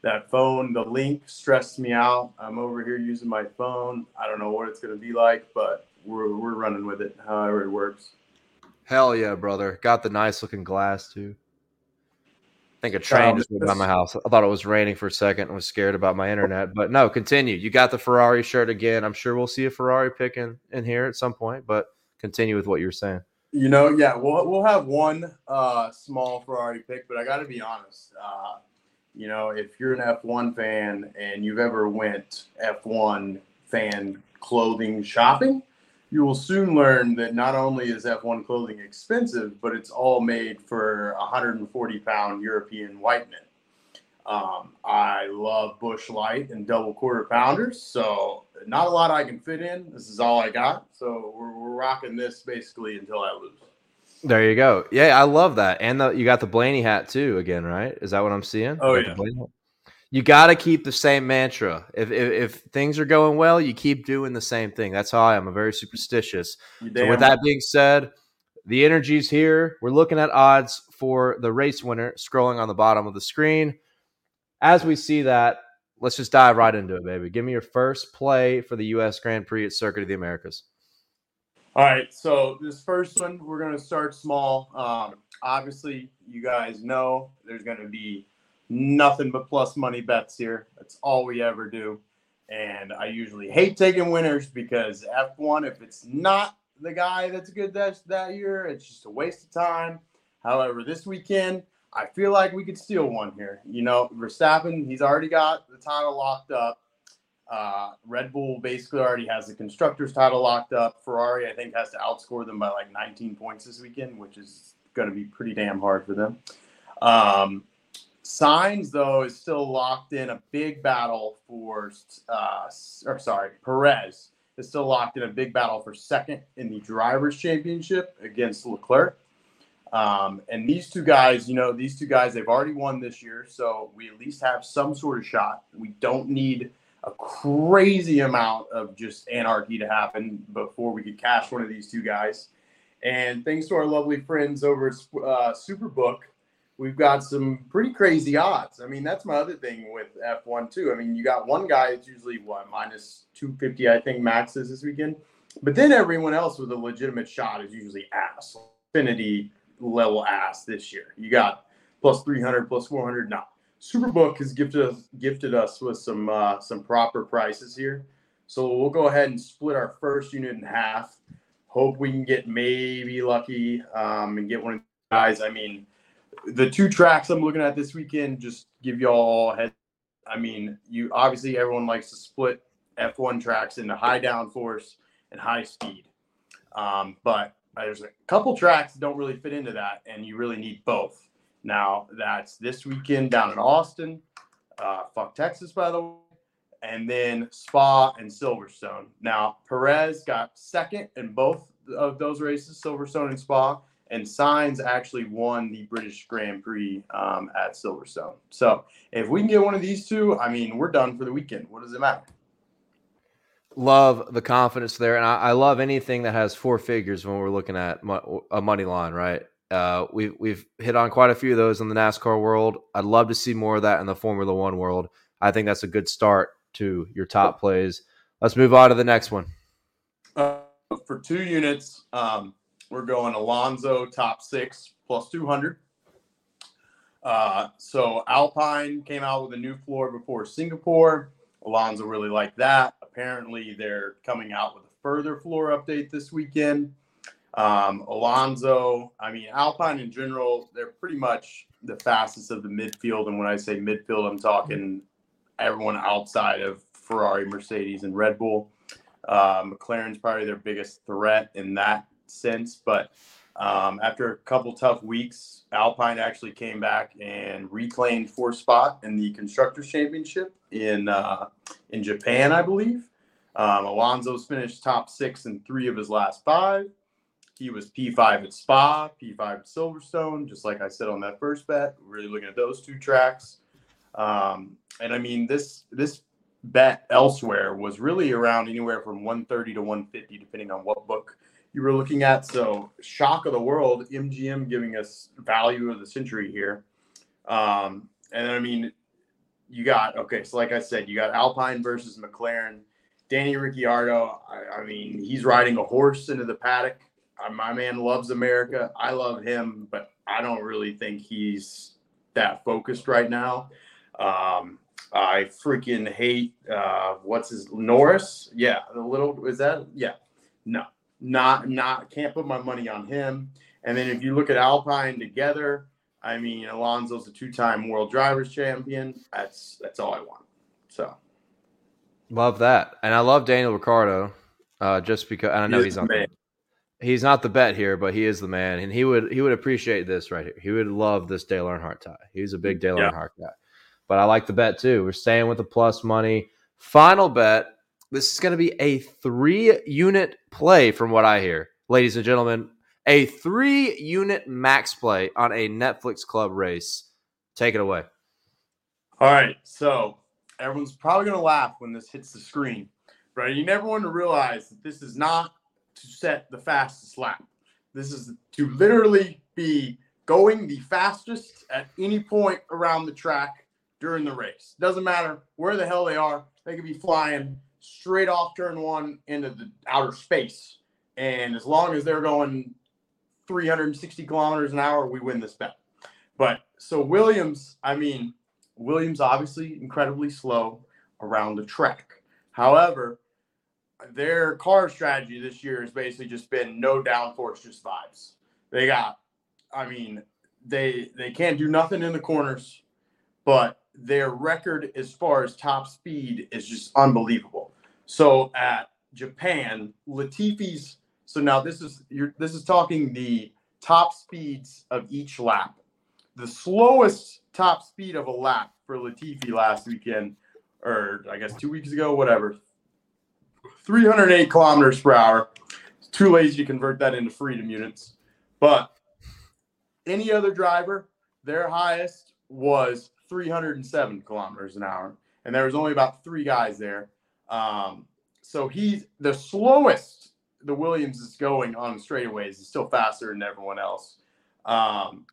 That phone, the link stressed me out. I'm over here using my phone. I don't know what it's going to be like, but we're running with it, however it works. Hell yeah, brother. Got the nice looking glass, too. I think a train just went by my house. I thought it was raining for a second and was scared about my internet. But no, continue. You got the Ferrari shirt again. I'm sure we'll see a Ferrari pick in here at some point, but continue with what you were saying. You know, yeah, we'll have one small Ferrari pick, but I got to be honest. You know, if you're an F1 fan and you've ever went F1 fan clothing shopping, you will soon learn that not only is F1 clothing expensive, but it's all made for 140-pound European white men. I love Busch Light and double quarter pounders, so not a lot I can fit in. This is all I got, so we're rocking this basically until I lose. There you go. Yeah, I love that. And you got the Blaney hat too again, right? Is that what I'm seeing? Oh, yeah. You got to keep the same mantra. If things are going well, you keep doing the same thing. That's how I am. I'm very superstitious. So with that being said, the energy's here. We're looking at odds for the race winner, scrolling on the bottom of the screen. As we see that, let's just dive right into it, baby. Give me your first play for the U.S. Grand Prix at Circuit of the Americas. All right, so this first one, we're going to start small. Obviously, you guys know there's going to be nothing but plus money bets here. That's all we ever do. And I usually hate taking winners because F1, if it's not the guy that's good that year, it's just a waste of time. However, this weekend, I feel like we could steal one here. You know, Verstappen, he's already got the title locked up. Red Bull basically already has the constructors title locked up. Ferrari, I think, has to outscore them by like 19 points this weekend, which is going to be pretty damn hard for them. Sainz, though, is still locked in a big battle for Perez is still locked in a big battle for second in the Drivers' Championship against Leclerc. And these two guys, they've already won this year, so we at least have some sort of shot. We don't need a crazy amount of just anarchy to happen before we could cash one of these two guys. And thanks to our lovely friends over at Superbook, we've got some pretty crazy odds. I mean, that's my other thing with F1 too. I mean, you got one guy, it's usually minus 250, I think max is this weekend. But then everyone else with a legitimate shot is usually ass. Xfinity level ass this year. You got plus 300, plus 400. No, Superbook has gifted us with some proper prices here. So we'll go ahead and split our first unit in half. Hope we can get maybe lucky and get one of the guys. I mean, the two tracks I'm looking at this weekend, just give y'all a head. I mean, you obviously everyone likes to split F1 tracks into high downforce and high speed. But there's a couple tracks that don't really fit into that, and you really need both. Now, that's this weekend down in Austin, fuck Texas, by the way, and then Spa and Silverstone. Now, Perez got second in both of those races, Silverstone and Spa, and Sainz actually won the British Grand Prix at Silverstone. So if we can get one of these two, I mean, we're done for the weekend. What does it matter? Love the confidence there, and I love anything that has four figures when we're looking at a money line, right? We've hit on quite a few of those in the NASCAR world. I'd love to see more of that in the Formula One world. I think that's a good start to your top plays. Let's move on to the next one. For 2 units, we're going Alonso top 6 plus 200. So Alpine came out with a new floor before Singapore. Alonso really liked that. Apparently, they're coming out with a further floor update this weekend. Alonso, I mean, Alpine in general, they're pretty much the fastest of the midfield. And when I say midfield, I'm talking everyone outside of Ferrari, Mercedes, and Red Bull. McLaren's probably their biggest threat in that sense. But after a couple tough weeks, Alpine actually came back and reclaimed 4th spot in the Constructors' Championship in Japan, I believe. Alonso's finished top 6 in 3 of his last 5. He was P5 at Spa, P5 at Silverstone, just like I said on that first bet. Really looking at those two tracks. And I mean, this bet elsewhere was really around anywhere from 130 to 150, depending on what book you were looking at. So shock of the world, MGM giving us value of the century here. And I mean, so like I said, you got Alpine versus McLaren. Danny Ricciardo, I mean, he's riding a horse into the paddock. My man loves America. I love him, but I don't really think he's that focused right now. I freaking hate Norris. Yeah, the little, is that? Yeah, no. Can't put my money on him. And then if you look at Alpine together, I mean, Alonso's a two-time world drivers champion. That's all I want. So love that. And I love Daniel Ricciardo, just because I know he's not the bet here, but he is the man. And he would appreciate this right here. He would love this Dale Earnhardt tie. He's a big Dale Earnhardt guy. But I like the bet too. We're staying with the plus money. Final bet. This is going to be a 3-unit play from what I hear. Ladies and gentlemen, a 3-unit max play on a Netflix Club race. Take it away. All right. So everyone's probably going to laugh when this hits the screen, right? You never want to realize that this is not to set the fastest lap. This is to literally be going the fastest at any point around the track during the race. Doesn't matter where the hell they are. They could be flying straight off turn one into the outer space. And as long as they're going 360 kilometers an hour, we win this bet. But so Williams obviously incredibly slow around the track. However, their car strategy this year has basically just been no downforce, just vibes. They got, they can't do nothing in the corners, but their record as far as top speed is just unbelievable. So at Japan, Latifi's. So now this is talking the top speeds of each lap. The slowest top speed of a lap for Latifi last weekend, or I guess 2 weeks ago, whatever, 308 kilometers per hour. It's too lazy to convert that into freedom units. But any other driver, their highest was 307 kilometers an hour. And there was only about three guys there. So he's the slowest the Williams is going on straightaways is still faster than everyone else.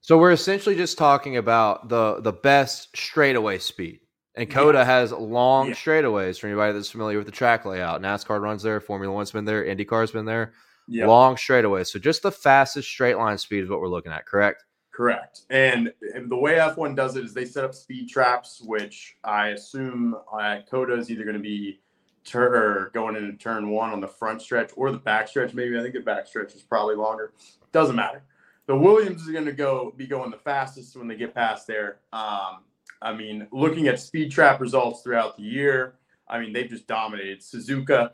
So we're essentially just talking about the best straightaway speed. And COTA has long straightaways for anybody that's familiar with the track layout. NASCAR runs there. Formula One's been there. IndyCar's been there. Yep. Long straightaways. So just the fastest straight line speed is what we're looking at, correct? Correct. And the way F1 does it is they set up speed traps, which I assume at COTA is either going to be going into turn one on the front stretch or the back stretch. Maybe I think the back stretch is probably longer. Doesn't matter. The Williams is going to be going the fastest when they get past there. Looking at speed trap results throughout the year, they've just dominated. Suzuka,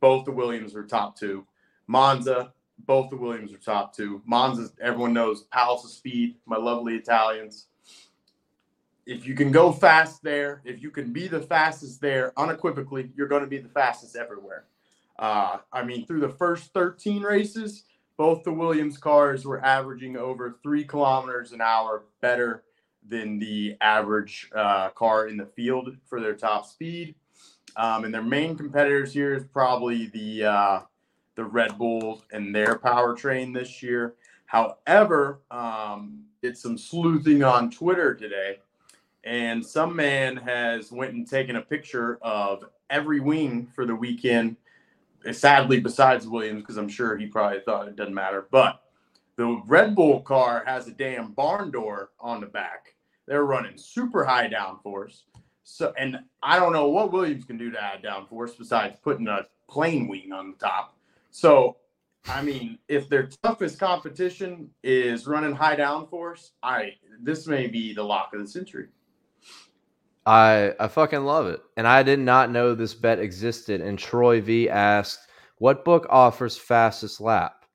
both the Williams were top two. Monza, both the Williams were top two. Monza, everyone knows, Palace of Speed, my lovely Italians. If you can go fast there, if you can be the fastest there unequivocally, you're going to be the fastest everywhere. Through the first 13 races, both the Williams cars were averaging over 3 kilometers an hour better than the average car in the field for their top speed. And their main competitors here is probably the Red Bull and their powertrain this year. However, did some sleuthing on Twitter today, and some man has went and taken a picture of every wing for the weekend, sadly besides Williams, because I'm sure he probably thought it doesn't matter. But the Red Bull car has a damn barn door on the back. They're running super high downforce. So, and I don't know what Williams can do to add downforce besides putting a plane wing on the top. So, if their toughest competition is running high downforce, this may be the lock of the century. I fucking love it. And I did not know this bet existed. And Troy V asked, what book offers fastest lap?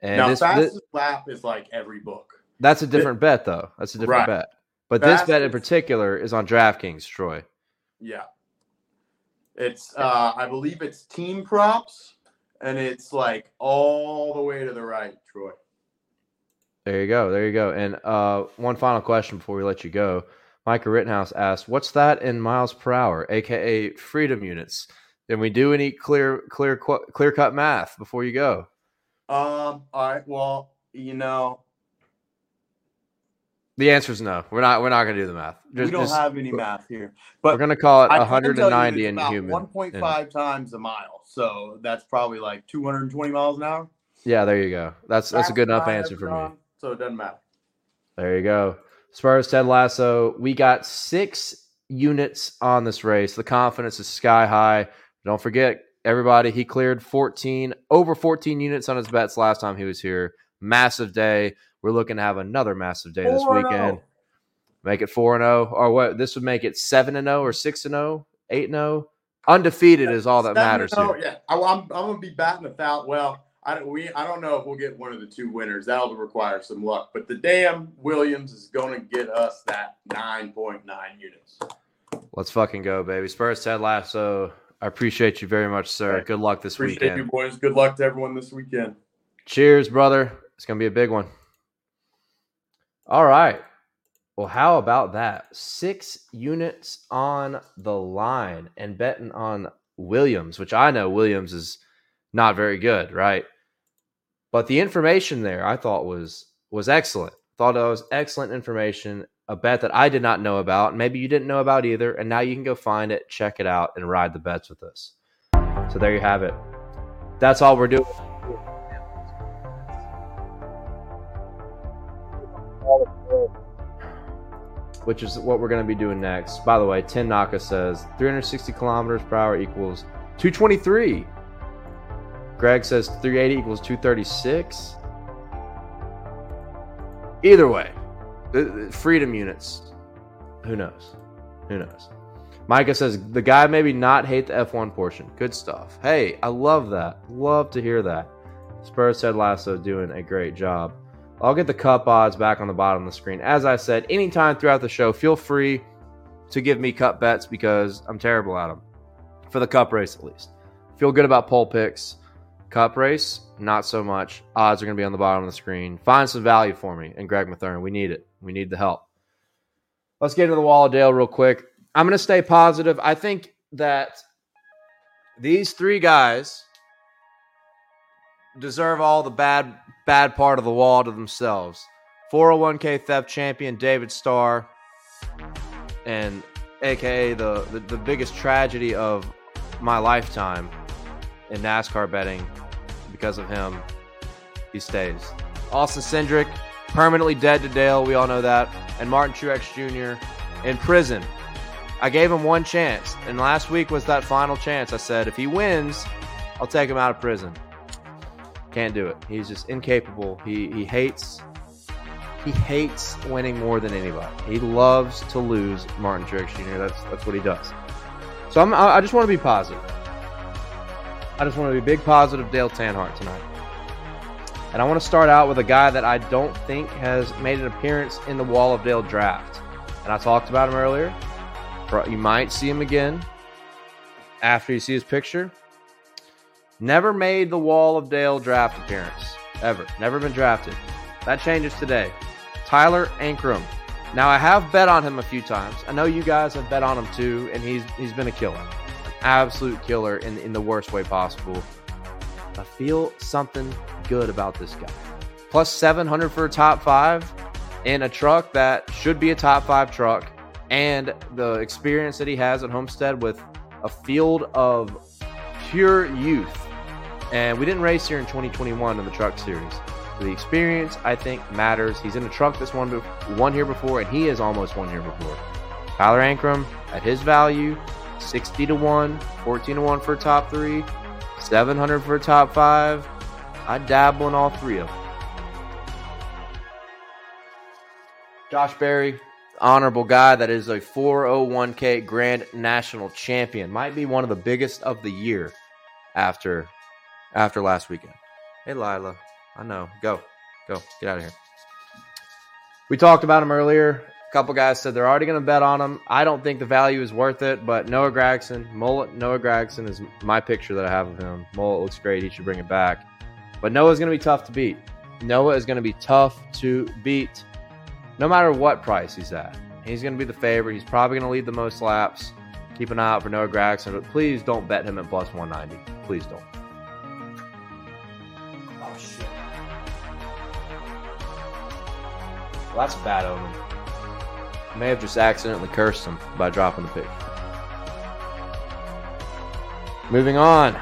And now, fastest lap is like every book. That's a different bet, though. That's a different bet. But this bet in particular is on DraftKings, Troy. Yeah. It's, I believe it's team props, and it's like all the way to the right, Troy. There you go. And one final question before we let you go. Micah Rittenhouse asked, what's that in miles per hour, a.k.a. freedom units? Did we do any clear-cut math before you go? All right. Well, the answer is no. We're not going to do the math. We don't have any math here. But we're going to call it 190 in human. 1.5 times a mile. So that's probably like 220 miles an hour. Yeah, there you go. That's a good enough answer for me. So it doesn't matter. There you go. Spurs, Ted Lasso. We got 6 units on this race. The confidence is sky high. Don't forget, everybody. He cleared over 14 units on his bets last time he was here. Massive day. We're looking to have another massive day this weekend. Make it 4-0, or what? This would make it 7-0, or 6-0, 8-0. Undefeated is all that matters here. Yeah, I'm gonna be batting a thousand. Well, I don't know if we'll get one of the two winners. That'll require some luck. But the damn Williams is gonna get us that 9.9 units. Let's fucking go, baby. Spurs Ted Lasso. I appreciate you very much, sir. Right. Good luck this weekend. Appreciate you, boys. Good luck to everyone this weekend. Cheers, brother. It's gonna be a big one. All right. Well, how about that? 6 units on the line and betting on Williams, which I know Williams is not very good, right? But the information there I thought was excellent. Thought it was excellent information, a bet that I did not know about. Maybe you didn't know about either. And now you can go find it, check it out, and ride the bets with us. So there you have it. That's all we're doing. Which is what we're going to be doing next. By the way, 10 Naka says 360 kilometers per hour equals 223. Greg says 380 equals 236. Either way, freedom units. Who knows? Who knows? Micah says the guy maybe not hate the F1 portion. Good stuff. Hey, I love that. Love to hear that. Spurs said Lasso doing a great job. I'll get the cup odds back on the bottom of the screen. As I said, anytime throughout the show, feel free to give me cup bets because I'm terrible at them. For the cup race, at least. Feel good about poll picks. Cup race, not so much. Odds are going to be on the bottom of the screen. Find some value for me and Greg Mathern. We need it. We need the help. Let's get into the Wall of Dale real quick. I'm going to stay positive. I think that these three guys deserve all the bad part of the wall to themselves. 401k theft champion David Starr, and aka the biggest tragedy of my lifetime in NASCAR betting. Because of him, he stays. Austin Cindric, permanently dead to Dale. We all know that. And Martin Truex Jr. in prison. I gave him one chance, and last week was that final chance. I said, if he wins, I'll take him out of prison. Can't do it. He's just incapable. He hates winning more than anybody. He loves to lose, Martin Truex Jr. That's what he does. So I just want to be positive. I just want to be big positive Dale Tanhart tonight. And I want to start out with a guy that I don't think has made an appearance in the Wall of Dale draft. And I talked about him earlier. You might see him again after you see his picture. Never made the Wall of Dale draft appearance, ever. Never been drafted. That changes today. Tyler Ankrum. Now, I have bet on him a few times. I know you guys have bet on him too, and he's been a killer. An absolute killer in the worst way possible. I feel something good about this guy. Plus 700 for a top five in a truck that should be a top five truck, and the experience that he has at Homestead with a field of pure youth. And we didn't race here in 2021 in the truck series. The experience, I think, matters. He's in a truck that's won here before, and he has almost won here before. Tyler Ankrum, at his value, 60-1, 14-1 for a top three, 700 for a top five. I dabble in all three of them. Josh Berry, honorable guy that is a 401k Grand National champion. Might be one of the biggest of the year after last weekend. Hey, Lila. I know. Go. Get out of here. We talked about him earlier. A couple guys said they're already going to bet on him. I don't think the value is worth it, but Noah Gragson, mullet Noah Gragson is my picture that I have of him. Mullet looks great. He should bring it back. But Noah's going to be tough to beat. No matter what price he's at, he's going to be the favorite. He's probably going to lead the most laps. Keep an eye out for Noah Gragson, but please don't bet him at plus 190. Please don't. Oh, shit. Well, that's a bad omen. I may have just accidentally cursed him by dropping the pick. Moving on.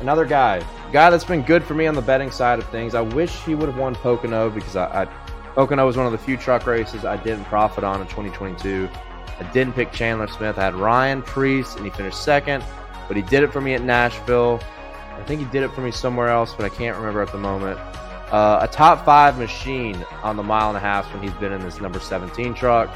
Another guy that's been good for me on the betting side of things. I wish he would have won Pocono because Pocono was one of the few truck races I didn't profit on in 2022. I didn't pick Chandler Smith. I had Ryan Preece, and he finished second. But he did it for me at Nashville. I think he did it for me somewhere else, but I can't remember at the moment. A top five machine on the mile and a half when he's been in this number 17 truck.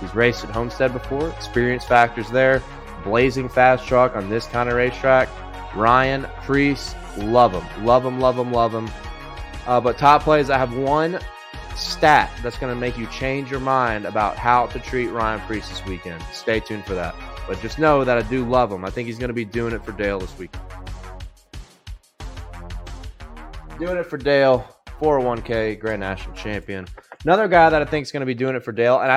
He's raced at Homestead before. Experience factors there. Blazing fast truck on this kind of racetrack. Ryan Preece, love him. Love him, love him, love him. But top plays, I have one stat that's going to make you change your mind about how to treat Ryan Preece this weekend. Stay tuned for that. But just know that I do love him. I think he's going to be doing it for Dale this week. Doing it for Dale, 401k Grand National Champion. Another guy that I think is going to be doing it for Dale, and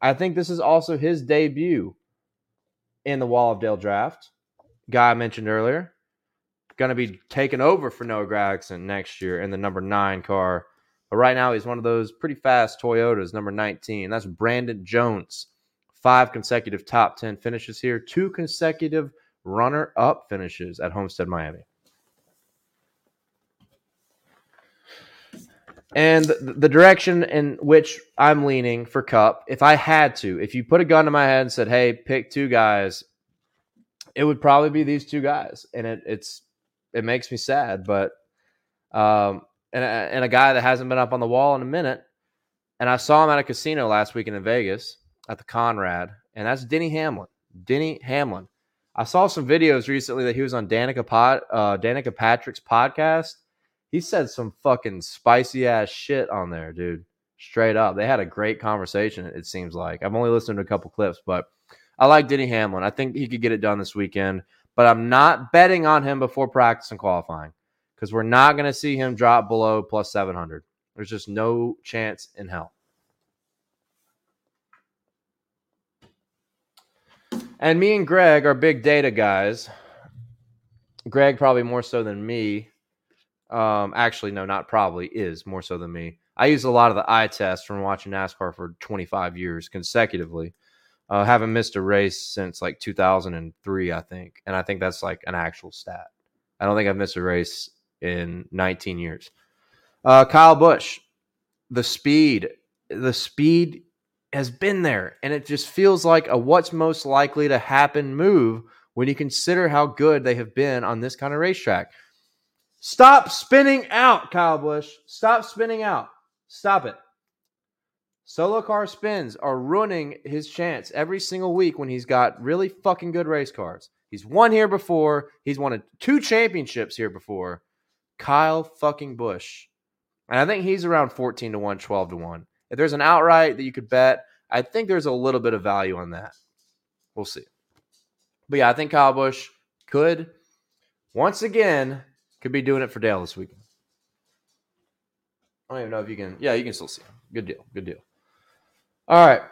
I think this is also his debut in the Wall of Dale draft. Guy I mentioned earlier, going to be taking over for Noah Gragson next year in the number 9 car. But right now, he's one of those pretty fast Toyotas, number 19. That's Brandon Jones. 5 consecutive top 10 finishes here. 2 consecutive runner-up finishes at Homestead Miami. And the direction in which I'm leaning for Cup, if I had to, if you put a gun to my head and said, hey, pick 2 guys, it would probably be these 2 guys. And it makes me sad, but and a guy that hasn't been up on the wall in a minute. And I saw him at a casino last weekend in Vegas at the Conrad, and that's Denny Hamlin. Denny Hamlin. I saw some videos recently that he was on Danica Patrick's podcast. He said some fucking spicy-ass shit on there, dude. Straight up. They had a great conversation, it seems like. I've only listened to a couple clips, but I like Denny Hamlin. I think he could get it done this weekend, but I'm not betting on him before practice and qualifying because we're not going to see him drop below plus 700. There's just no chance in hell. And me and Greg are big data guys. Greg probably more so than me. Actually, no, not probably, is more so than me. I use a lot of the eye test from watching NASCAR for 25 years consecutively. Haven't missed a race since like 2003, I think. And I think that's like an actual stat. I don't think I've missed a race in 19 years. Kyle Busch, the speed has been there. And it just feels like a what's most likely to happen move when you consider how good they have been on this kind of racetrack. Stop spinning out, Kyle Busch. Stop spinning out. Stop it. Solo car spins are ruining his chance every single week when he's got really fucking good race cars. He's won here before. He's won 2 championships here before. Kyle fucking Busch. And I think he's around 14 to 1, 12 to 1. If there's an outright that you could bet, I think there's a little bit of value on that. We'll see. But yeah, I think Kyle Busch could, once again, could be doing it for Dale this weekend. I don't even know if you can. Yeah, you can still see him. Good deal. Good deal. All right.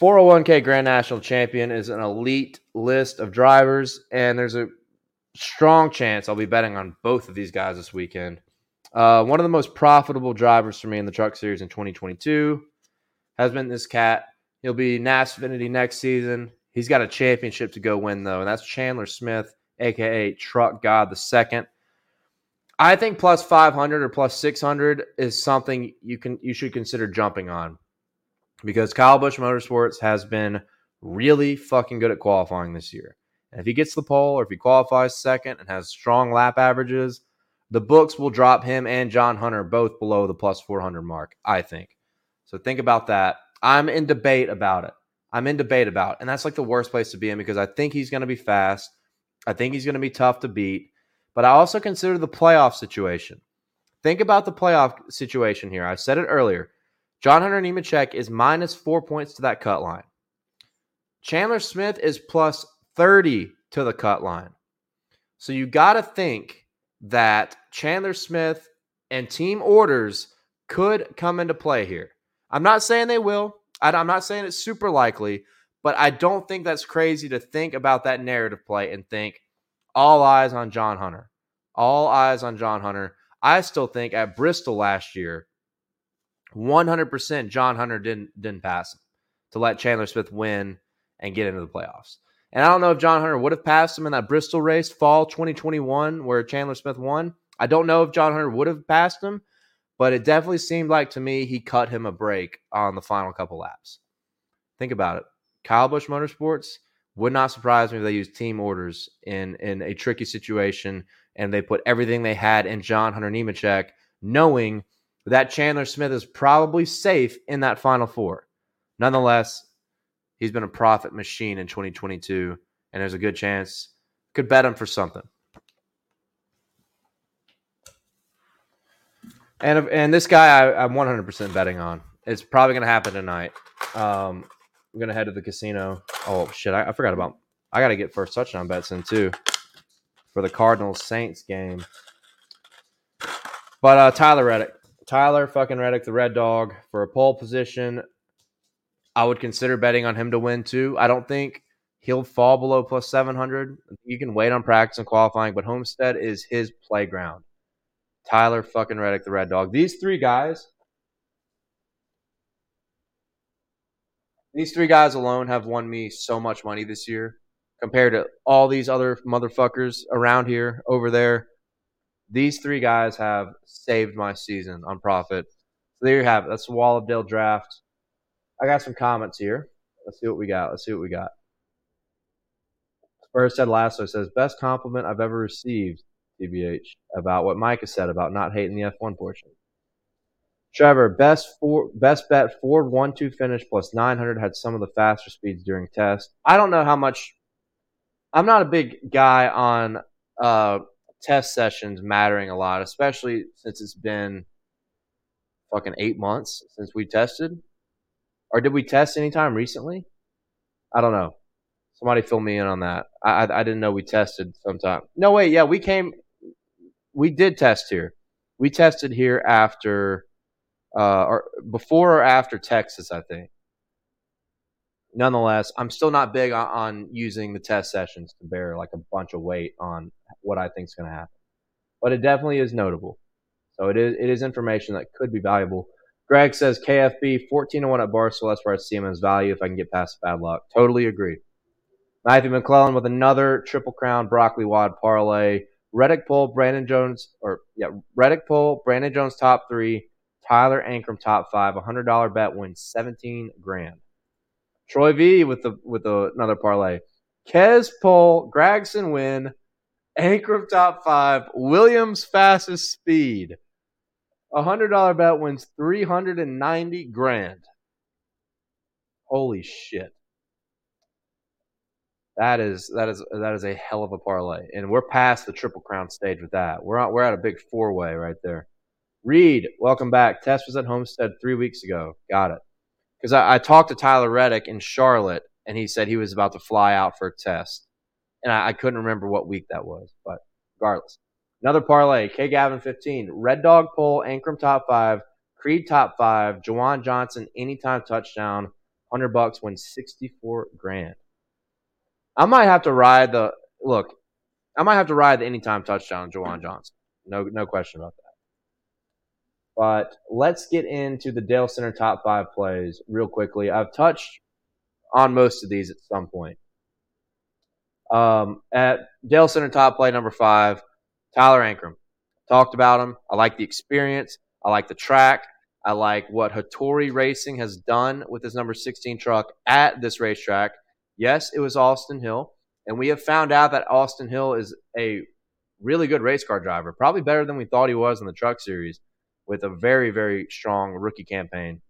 401k Grand National Champion is an elite list of drivers, and there's a strong chance I'll be betting on both of these guys this weekend. One of the most profitable drivers for me in the Truck Series in 2022 has been this cat. He'll be NASCAR next season. He's got a championship to go win, though, and that's Chandler Smith, a.k.a. Truck God II. I think plus 500 or plus 600 is something you should consider jumping on because Kyle Busch Motorsports has been really fucking good at qualifying this year. And if he gets the pole or if he qualifies second and has strong lap averages, the books will drop him and John Hunter both below the plus 400 mark, I think. So think about that. I'm in debate about it. And that's like the worst place to be in because I think he's going to be fast. I think he's going to be tough to beat. But I also consider the playoff situation. Think about the playoff situation here. I said it earlier. John Hunter Nemechek is minus 4 points to that cut line. Chandler Smith is plus 30 to the cut line. So you got to think that Chandler Smith and team orders could come into play here. I'm not saying they will. I'm not saying it's super likely. But I don't think that's crazy to think about that narrative play and think, all eyes on John Hunter. All eyes on John Hunter. I still think at Bristol last year, 100% John Hunter didn't pass him to let Chandler Smith win and get into the playoffs. And I don't know if John Hunter would have passed him in that Bristol race, fall 2021, where Chandler Smith won. I don't know if John Hunter would have passed him, but it definitely seemed like to me he cut him a break on the final couple laps. Think about it. Kyle Busch Motorsports, Would not surprise me if they used team orders in a tricky situation and they put everything they had in John Hunter Nemechek, knowing that Chandler Smith is probably safe in that Final Four. Nonetheless, he's been a profit machine in 2022, and there's a good chance could bet him for something. And this guy I'm 100% betting on. It's probably going to happen tonight. I'm going to head to the casino. Oh, shit. I forgot about – I got to get first touchdown bets in, too, for the Cardinals-Saints game. But Tyler Reddick. Tyler fucking Reddick, the Red Dog, for a pole position. I would consider betting on him to win, too. I don't think he'll fall below plus 700. You can wait on practice and qualifying, but Homestead is his playground. Tyler fucking Reddick, the Red Dog. These three guys alone have won me so much money this year compared to all these other motherfuckers around here, over there. These three guys have saved my season on profit. So there you have it. That's the Wallabdale draft. I got some comments here. Let's see what we got. Spurs said Lasso says, best compliment I've ever received, TBH, about what Micah said about not hating the F1 portion. Trevor, best bet 4-1-2 finish plus 900 had some of the faster speeds during test. I don't know how much. I'm not a big guy on test sessions mattering a lot, especially since it's been fucking 8 months since we tested. Or did we test anytime recently? I don't know. Somebody fill me in on that. I didn't know we tested sometime. No, wait. Yeah, we came. We did test here. We tested here after. Or before or after Texas, I think. Nonetheless, I'm still not big on using the test sessions to bear like a bunch of weight on what I think is going to happen. But it definitely is notable. So it is information that could be valuable. Greg says KFB 14-1 at Barstool. That's where I see him as value if I can get past bad luck. Totally agree. Matthew McClellan with another Triple Crown Broccoli Wad parlay. Reddick Pole, Brandon Jones top three. Tyler Ankrum top five, $100 bet wins 17 grand. Troy V with another parlay. Kez pole, Gragson win, Ankrum top five, Williams fastest speed. $100 bet wins 390 grand. Holy shit. That is a hell of a parlay. And we're past the Triple Crown stage with that. We're at a big four-way right there. Reed, welcome back. Test was at Homestead 3 weeks ago. Got it. Because I talked to Tyler Reddick in Charlotte, and he said he was about to fly out for a test. And I couldn't remember what week that was, but regardless. Another parlay, K. Gavin 15. Red Dog Pole, Ankrum top five, Creed top five, Jawan Johnson anytime touchdown, $100 wins 64 grand. I might have to ride the anytime touchdown, Jawan Johnson. No question about that. But let's get into the Dale Center top five plays real quickly. I've touched on most of these at some point. At Dale Center top play number five, Tyler Ankrum. Talked about him. I like the experience. I like the track. I like what Hattori Racing has done with his number 16 truck at this racetrack. Yes, it was Austin Hill. And we have found out that Austin Hill is a really good race car driver, probably better than we thought he was in the truck series, with a very, very strong rookie campaign.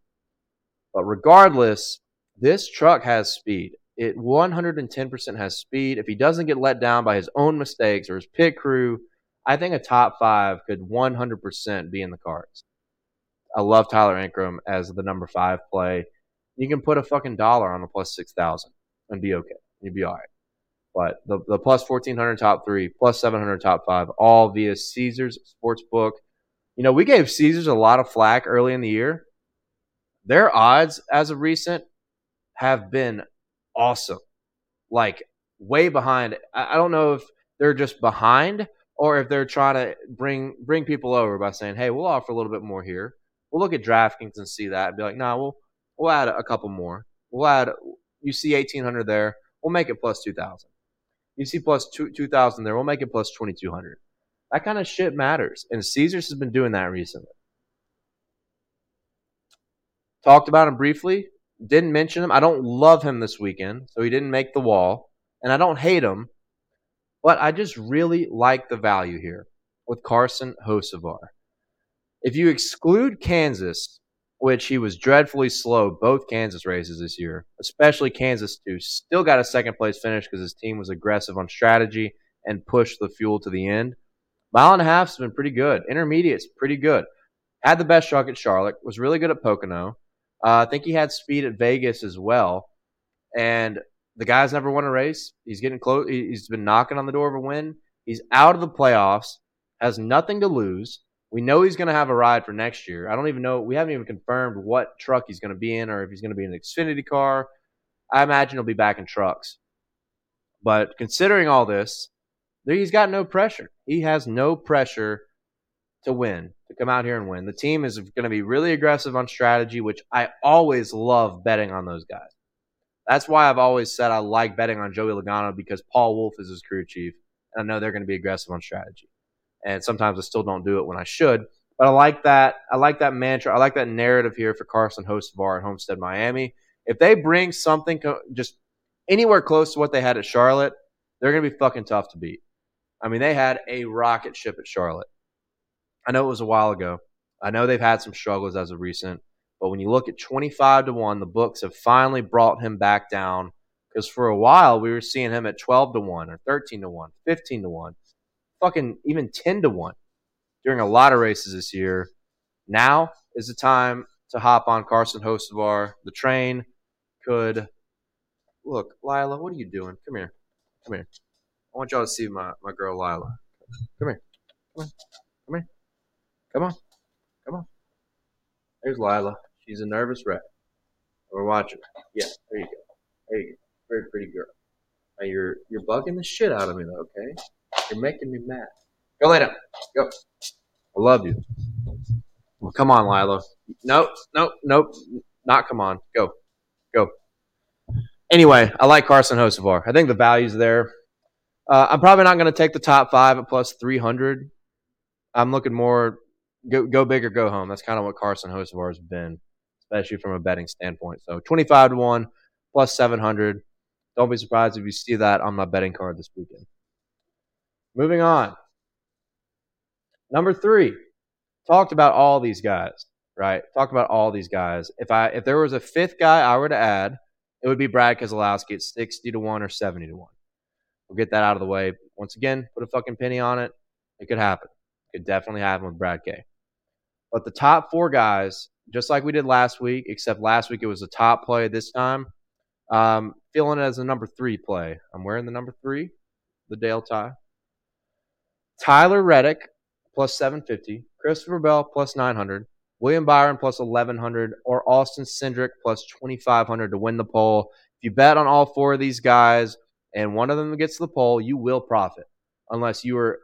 But regardless, this truck has speed. It 110% has speed. If he doesn't get let down by his own mistakes or his pit crew, I think a top five could 100% be in the cards. I love Tyler Ankrum as the number five play. You can put a fucking dollar on the plus 6,000 and be okay. You'd be all right. But the plus 1,400 top three, plus 700 top five, all via Caesars Sportsbook. You know, we gave Caesars a lot of flack early in the year. Their odds as of recent have been awesome. Like, way behind. I don't know if they're just behind or if they're trying to bring people over by saying, hey, we'll offer a little bit more here. We'll look at DraftKings and see that and be like, nah, we'll add a couple more. We'll add, you see 1,800 there, we'll make it plus 2,000. You see plus 2,000 there, we'll make it plus 2,200. That kind of shit matters, and Caesars has been doing that recently. Talked about him briefly. Didn't mention him. I don't love him this weekend, so he didn't make the wall. and I don't hate him, but I just really like the value here with Carson Hocevar. If you exclude Kansas, which he was dreadfully slow both Kansas races this year, especially Kansas 2, still got a second-place finish because his team was aggressive on strategy and pushed the fuel to the end. Mile and a half's been pretty good. Intermediate's pretty good. Had the best truck at Charlotte. Was really good at Pocono. I think he had speed at Vegas as well. And the guy's never won a race. He's getting close. He's been knocking on the door of a win. He's out of the playoffs. Has nothing to lose. We know he's going to have a ride for next year. I don't even know. We haven't even confirmed what truck he's going to be in or if he's going to be in an Xfinity car. I imagine he'll be back in trucks. But considering all this, he's got no pressure. He has no pressure to win, to come out here and win. The team is going to be really aggressive on strategy, which I always love betting on those guys. That's why I've always said I like betting on Joey Logano because Paul Wolf is his crew chief, and I know they're going to be aggressive on strategy. And sometimes I still don't do it when I should. But I like that. I like that mantra. I like that narrative here for Carson Hocevar at Homestead Miami. If they bring something just anywhere close to what they had at Charlotte, they're going to be fucking tough to beat. I mean, they had a rocket ship at Charlotte. I know it was a while ago. I know they've had some struggles as of recent. But when you look at 25-1, the books have finally brought him back down. Because for a while, we were seeing him at 12-1 or 13-1, 15-1. Fucking even 10-1 during a lot of races this year. Now is the time to hop on Carson Hocevar. The train could look. Lila, what are you doing? Come here. Come here. I want y'all to see my girl Lila. Come here. Come on. Come here. Come on. Come on. There's Lila. She's a nervous wreck. We're watching her. Yeah, there you go. There you go. Very pretty girl. Now you're bugging the shit out of me though, okay? You're making me mad. Go lay down. Go. I love you. Well, come on, Lila. Nope. Not come on. Go. Anyway, I like Carson Hocevar. I think the value's there. I'm probably not going to take the top five at plus 300. I'm looking more go big or go home. That's kind of what Carson Hocevar has been, especially from a betting standpoint. So 25-1, plus 700. Don't be surprised if you see that on my betting card this weekend. Moving on. Number three, talked about all these guys, right? Talked about all these guys. If there was a fifth guy I were to add, it would be Brad Keselowski at 60-1 or 70-1. We'll get that out of the way. Once again, put a fucking penny on it. It could happen. It could definitely happen with Brad K. But the top four guys, just like we did last week, except last week it was a top play this time, feeling it as a number three play. I'm wearing the number three, the Dale tie. Tyler Reddick, plus 750. Christopher Bell, plus 900. William Byron, plus 1,100. Or Austin Cindric, plus 2,500 to win the poll. If you bet on all four of these guys and one of them gets to the poll, you will profit. Unless you are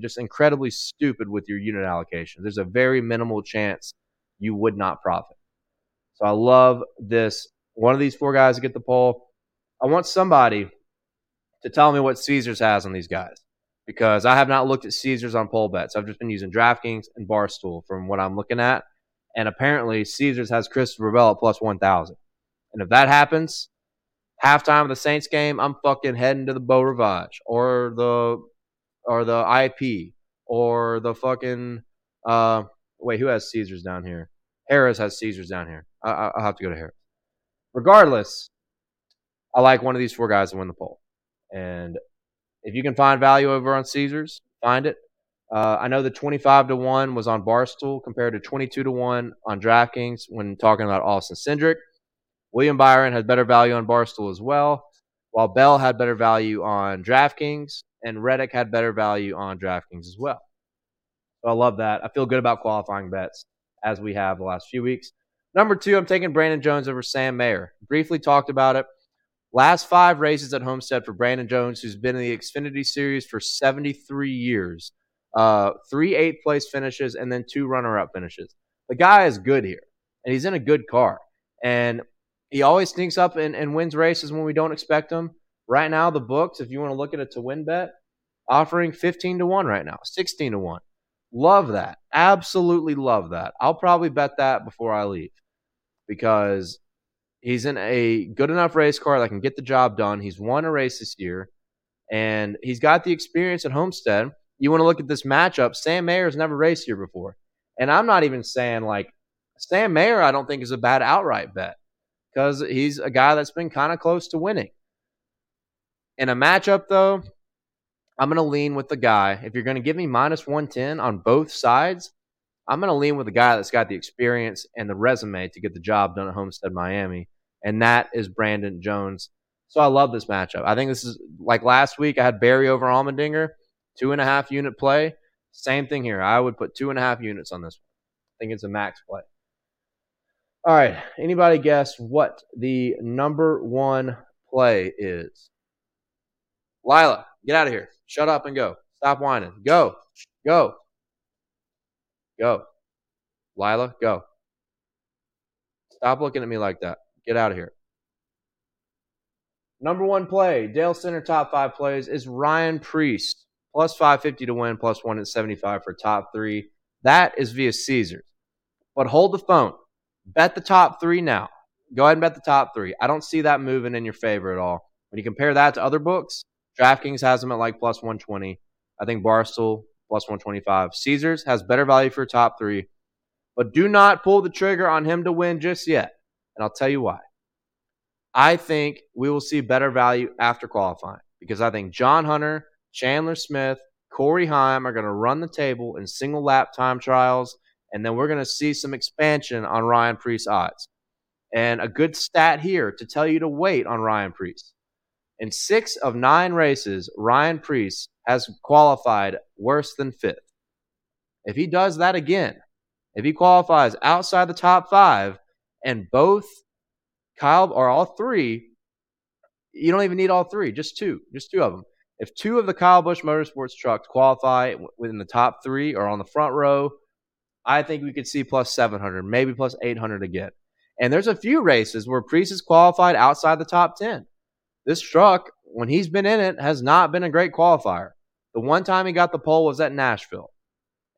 just incredibly stupid with your unit allocation. There's a very minimal chance you would not profit. So I love this. One of these four guys to get the poll. I want somebody to tell me what Caesars has on these guys. Because I have not looked at Caesars on poll bets. I've just been using DraftKings and Barstool from what I'm looking at. And apparently Caesars has Christopher Bell at plus 1,000. And if that happens, halftime of the Saints game, I'm fucking heading to the Beau Rivage or the IP or the fucking wait, who has Caesars down here? Harris has Caesars down here. I'll have to go to Harris. Regardless, I like one of these four guys to win the poll. And if you can find value over on Caesars, find it. I know the 25-1 was on Barstool compared to 22-1 on DraftKings when talking about Austin Cindric. William Byron had better value on Barstool as well, while Bell had better value on DraftKings, and Reddick had better value on DraftKings as well. So I love that. I feel good about qualifying bets as we have the last few weeks. Number two, I'm taking Brandon Jones over Sam Mayer. Briefly talked about it. Last five races at Homestead for Brandon Jones, who's been in the Xfinity Series for 73 years. 3 8th-place finishes and then 2 runner-up finishes. The guy is good here, and he's in a good car. And he always sneaks up and wins races when we don't expect him. Right now, the books, if you want to look at a to-win bet, offering 15-1 right now, 16-1. Love that. Absolutely love that. I'll probably bet that before I leave because He's in a good enough race car that can get the job done. He's won a race this year, and he's got the experience at Homestead. You want to look at this matchup. Sam Mayer's never raced here before. And I'm not even saying, like, Sam Mayer I don't think is a bad outright bet because he's a guy that's been kind of close to winning. In a matchup, though, I'm going to lean with the guy. If you're going to give me minus 110 on both sides, I'm going to lean with the guy that's got the experience and the resume to get the job done at Homestead Miami, and that is Brandon Jones. So I love this matchup. I think this is like last week I had Berry over Allmendinger, 2.5 unit play. Same thing here. I would put 2.5 units on this one. I think it's a max play. All right. Anybody guess what the number one play is? Lila, get out of here. Shut up and go. Stop whining. Go. Go. Go. Lila, go. Stop looking at me like that. Get out of here. Number one play, Dale Center top five plays, is Ryan Preece. Plus 550 to win, plus 175 for top three. That is via Caesars. But hold the phone. Bet the top three now. Go ahead and bet the top three. I don't see that moving in your favor at all. When you compare that to other books, DraftKings has them at like plus 120. I think Barstool plus 125. Caesars has better value for top three. But do not pull the trigger on him to win just yet. And I'll tell you why. I think we will see better value after qualifying because I think John Hunter, Chandler Smith, Corey Heim are going to run the table in single lap time trials. And then we're going to see some expansion on Ryan Preece odds. And a good stat here to tell you to wait on Ryan Preece. In 6 of 9 races, Ryan Preece has qualified worse than 5th. If he does that again, if he qualifies outside the top 5, and both Kyle or all three, you don't even need all three, just two of them. If 2 of the Kyle Busch Motorsports trucks qualify within the top 3 or on the front row, I think we could see plus 700, maybe plus 800 again. And there's a few races where Preece has qualified outside the top 10. This truck, when he's been in it, has not been a great qualifier. The one time he got the pole was at Nashville,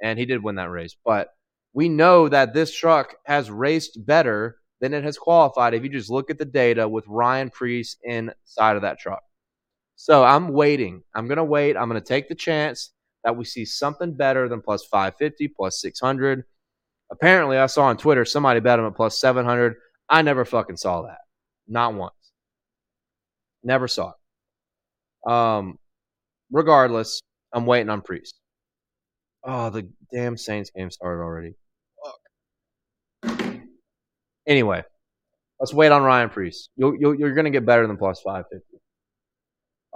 and he did win that race. But we know that this truck has raced better than it has qualified if you just look at the data with Ryan Preece inside of that truck. So I'm waiting. I'm going to wait. I'm going to take the chance that we see something better than plus 550, plus 600. Apparently, I saw on Twitter somebody bet him at plus 700. I never fucking saw that. Not once. Never saw it. Regardless, I'm waiting on Preece. Oh, the damn Saints game started already. Fuck. Anyway, let's wait on Ryan Preece. You're going to get better than plus 550.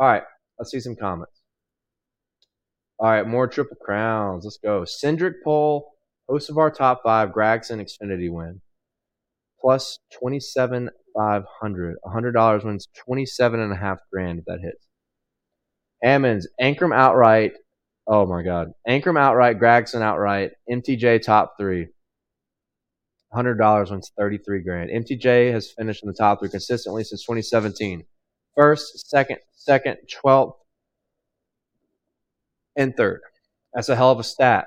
All right, let's see some comments. All right, more Triple Crowns. Let's go. Cindric poll, Hocevar top 5, Gragson Xfinity win. Plus 27,500. $100 wins 27.5 grand if that hits. Ammons, Ankrum outright. Oh, my God. Ankrum outright, Gragson outright, MTJ top 3. $100 wins 33 grand. MTJ has finished in the top 3 consistently since 2017. First, second, 12th. And 3rd. That's a hell of a stat.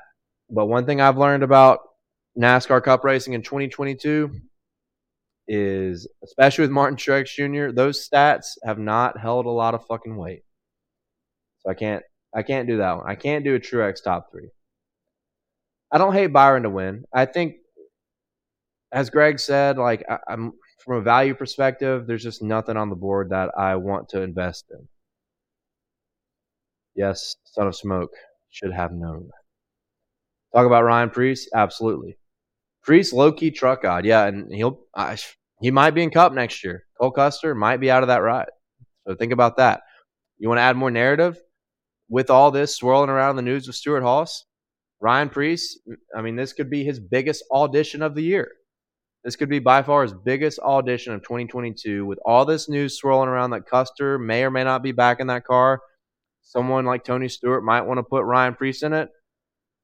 But one thing I've learned about NASCAR Cup racing in 2022 is, especially with Martin Truex Jr., those stats have not held a lot of fucking weight. So I can't do that one. I can't do a Truex top 3. I don't hate Byron to win. I think, as Greg said, like I'm from a value perspective, there's just nothing on the board that I want to invest in. Yes, Son of Smoke should have known. Talk about Ryan Preece? Absolutely. Preece, low-key truck god. Yeah, and he might be in Cup next year. Cole Custer might be out of that ride. So think about that. You want to add more narrative? With all this swirling around the news with Stuart Haas, Ryan Preece, I mean, this could be his biggest audition of the year. This could be by far his biggest audition of 2022. With all this news swirling around that Custer may or may not be back in that car, someone like Tony Stewart might want to put Ryan Preece in it.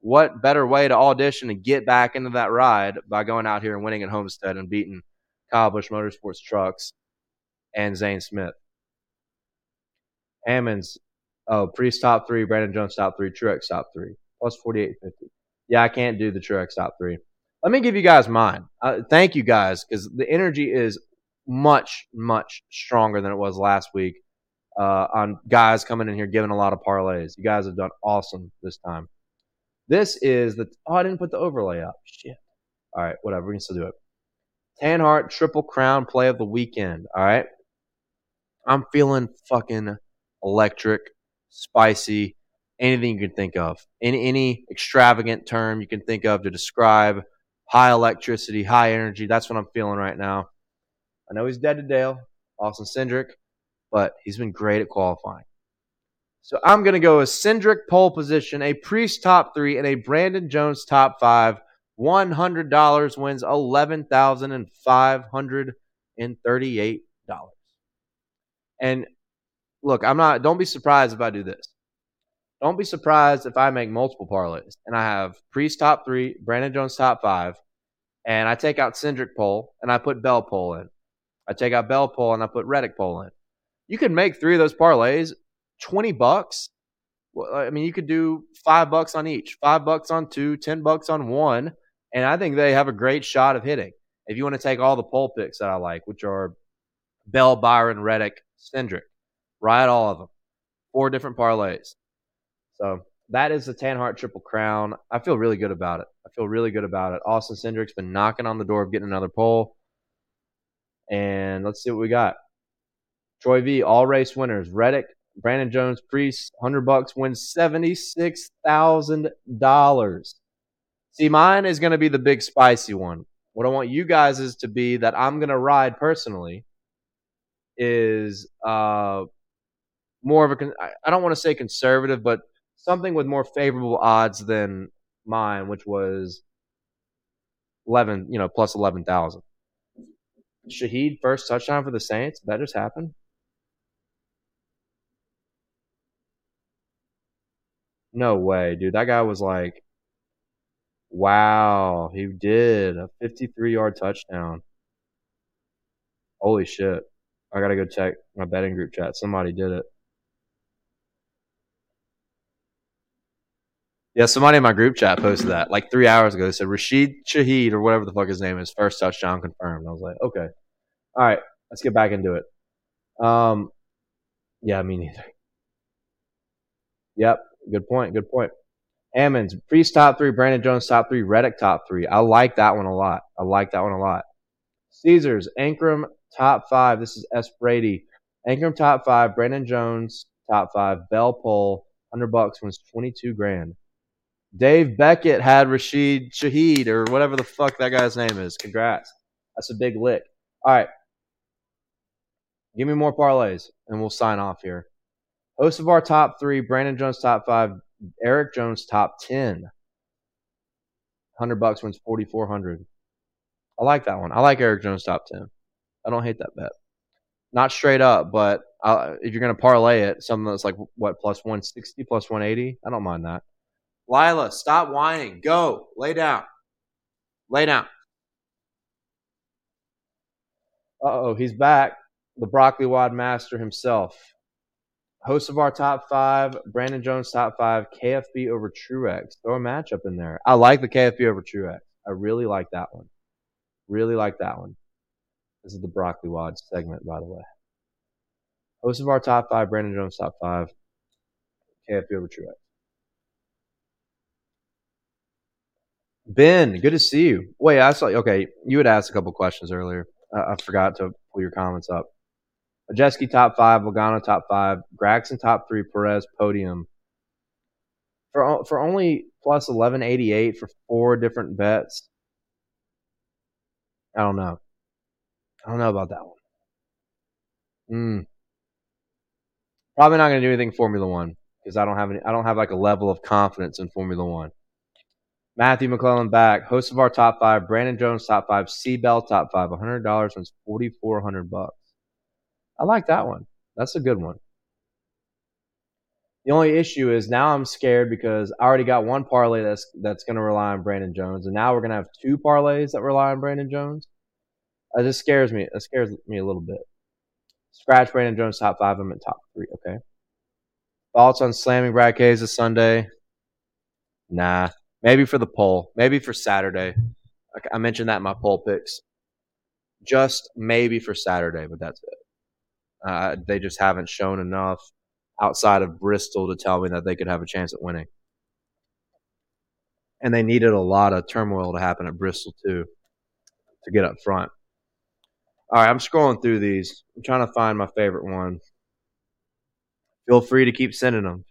What better way to audition to get back into that ride by going out here and winning at Homestead and beating Kyle Busch Motorsports Trucks and Zane Smith? Hammonds, Preece top 3, Brandon Jones top 3, Truex top 3, plus 48.50. Yeah, I can't do the Truex top 3. Let me give you guys mine. Thank you guys, because the energy is much, much stronger than it was last week on guys coming in here giving a lot of parlays. You guys have done awesome this time. This is the – oh, I didn't put the overlay up. Shit. All right, whatever. We can still do it. Tanhart Triple Crown play of the weekend, all right? I'm feeling fucking electric, spicy, anything you can think of. Any extravagant term you can think of to describe high electricity, high energy. That's what I'm feeling right now. I know he's dead to Dale, Austin Cindric, but he's been great at qualifying. So I'm going to go a Cindric pole position, a Preece top three, and a Brandon Jones top five. $100 wins $11,538. And look, don't be surprised if I do this. Don't be surprised if I make multiple parlays and I have Preece top three, Brandon Jones top five, and I take out Cindric pole and I put Bell pole in. I take out Bell pole and I put Reddick pole in. You could make three of those parlays, $20. Well, I mean, you could do $5 on each, $5 on two, $10 on one, and I think they have a great shot of hitting. If you want to take all the pole picks that I like, which are Bell, Byron, Reddick, Cindric, ride all of them. 4 different parlays. So that is the Tanhart Triple Crown. I feel really good about it. Austin Cindric's been knocking on the door of getting another pole. And let's see what we got. Troy V, all race winners. Reddick, Brandon Jones, Preece, $100 wins $76,000. See, mine is going to be the big spicy one. What I want you guys is to be that I'm going to ride personally is more of a, I don't want to say conservative, but something with more favorable odds than mine, which was plus 11,000. Shaheed, first touchdown for the Saints. That just happened. No way, dude. That guy was like, wow, he did a 53-yard touchdown. Holy shit. I got to go check my betting group chat. Somebody did it. Yeah, somebody in my group chat posted that like 3 hours ago. They said Rashid Shaheed or whatever the fuck his name is. First touchdown confirmed. I was like, okay. All right, let's get back into it. Yeah, me neither. Yep. Good point. Ammons, Preece top three, Brandon Jones top three, Reddick top three. I like that one a lot. Caesars, Ankrum top five. This is S. Brady. Ankrum top five, Brandon Jones top five, Bell pole, $100 wins $22,000. Dave Beckett had Rashid Shaheed or whatever the fuck that guy's name is. Congrats. That's a big lick. All right. Give me more parlays and we'll sign off here. Hocevar top three, Brandon Jones top five, Eric Jones top 10. $100 wins $4,400. I like that one. I like Eric Jones top 10. I don't hate that bet. Not straight up, but if you're going to parlay it, something that's like, what, plus 160, plus 180? I don't mind that. Lila, stop whining. Go. Lay down. Uh-oh, he's back. The broccoli wad master himself. Hocevar top five, Brandon Jones top five, KFB over Truex. Throw a matchup in there. I like the KFB over Truex. I really like that one. This is the broccoli wad segment, by the way. Hocevar top five, Brandon Jones top five, KFB over Truex. Ben, good to see you. Wait, I saw. Okay, you had asked a couple questions earlier. I forgot to pull your comments up. Majeski top five, Logano top five, Gragson top three, Perez podium. For only plus 1188 for 4 different bets. I don't know about that one. Probably not going to do anything in Formula One because I don't have like a level of confidence in Formula One. Matthew McClellan back, Hocevar top five, Brandon Jones top five, C-Bell top five, $100 wins $4,400. I like that one. That's a good one. The only issue is now I'm scared because I already got one parlay that's going to rely on Brandon Jones, and now we're going to have 2 parlays that rely on Brandon Jones. That just scares me. That scares me a little bit. Scratch Brandon Jones top 5. I'm at top 3. Okay. Thoughts on slamming Brad Keselowski this Sunday? Nah. Maybe for the poll. Maybe for Saturday. I mentioned that in my poll picks. just maybe for Saturday, but that's it. They just haven't shown enough outside of Bristol to tell me that they could have a chance at winning. And they needed a lot of turmoil to happen at Bristol, too, to get up front. All right, I'm scrolling through these. I'm trying to find my favorite one. Feel free to keep sending them.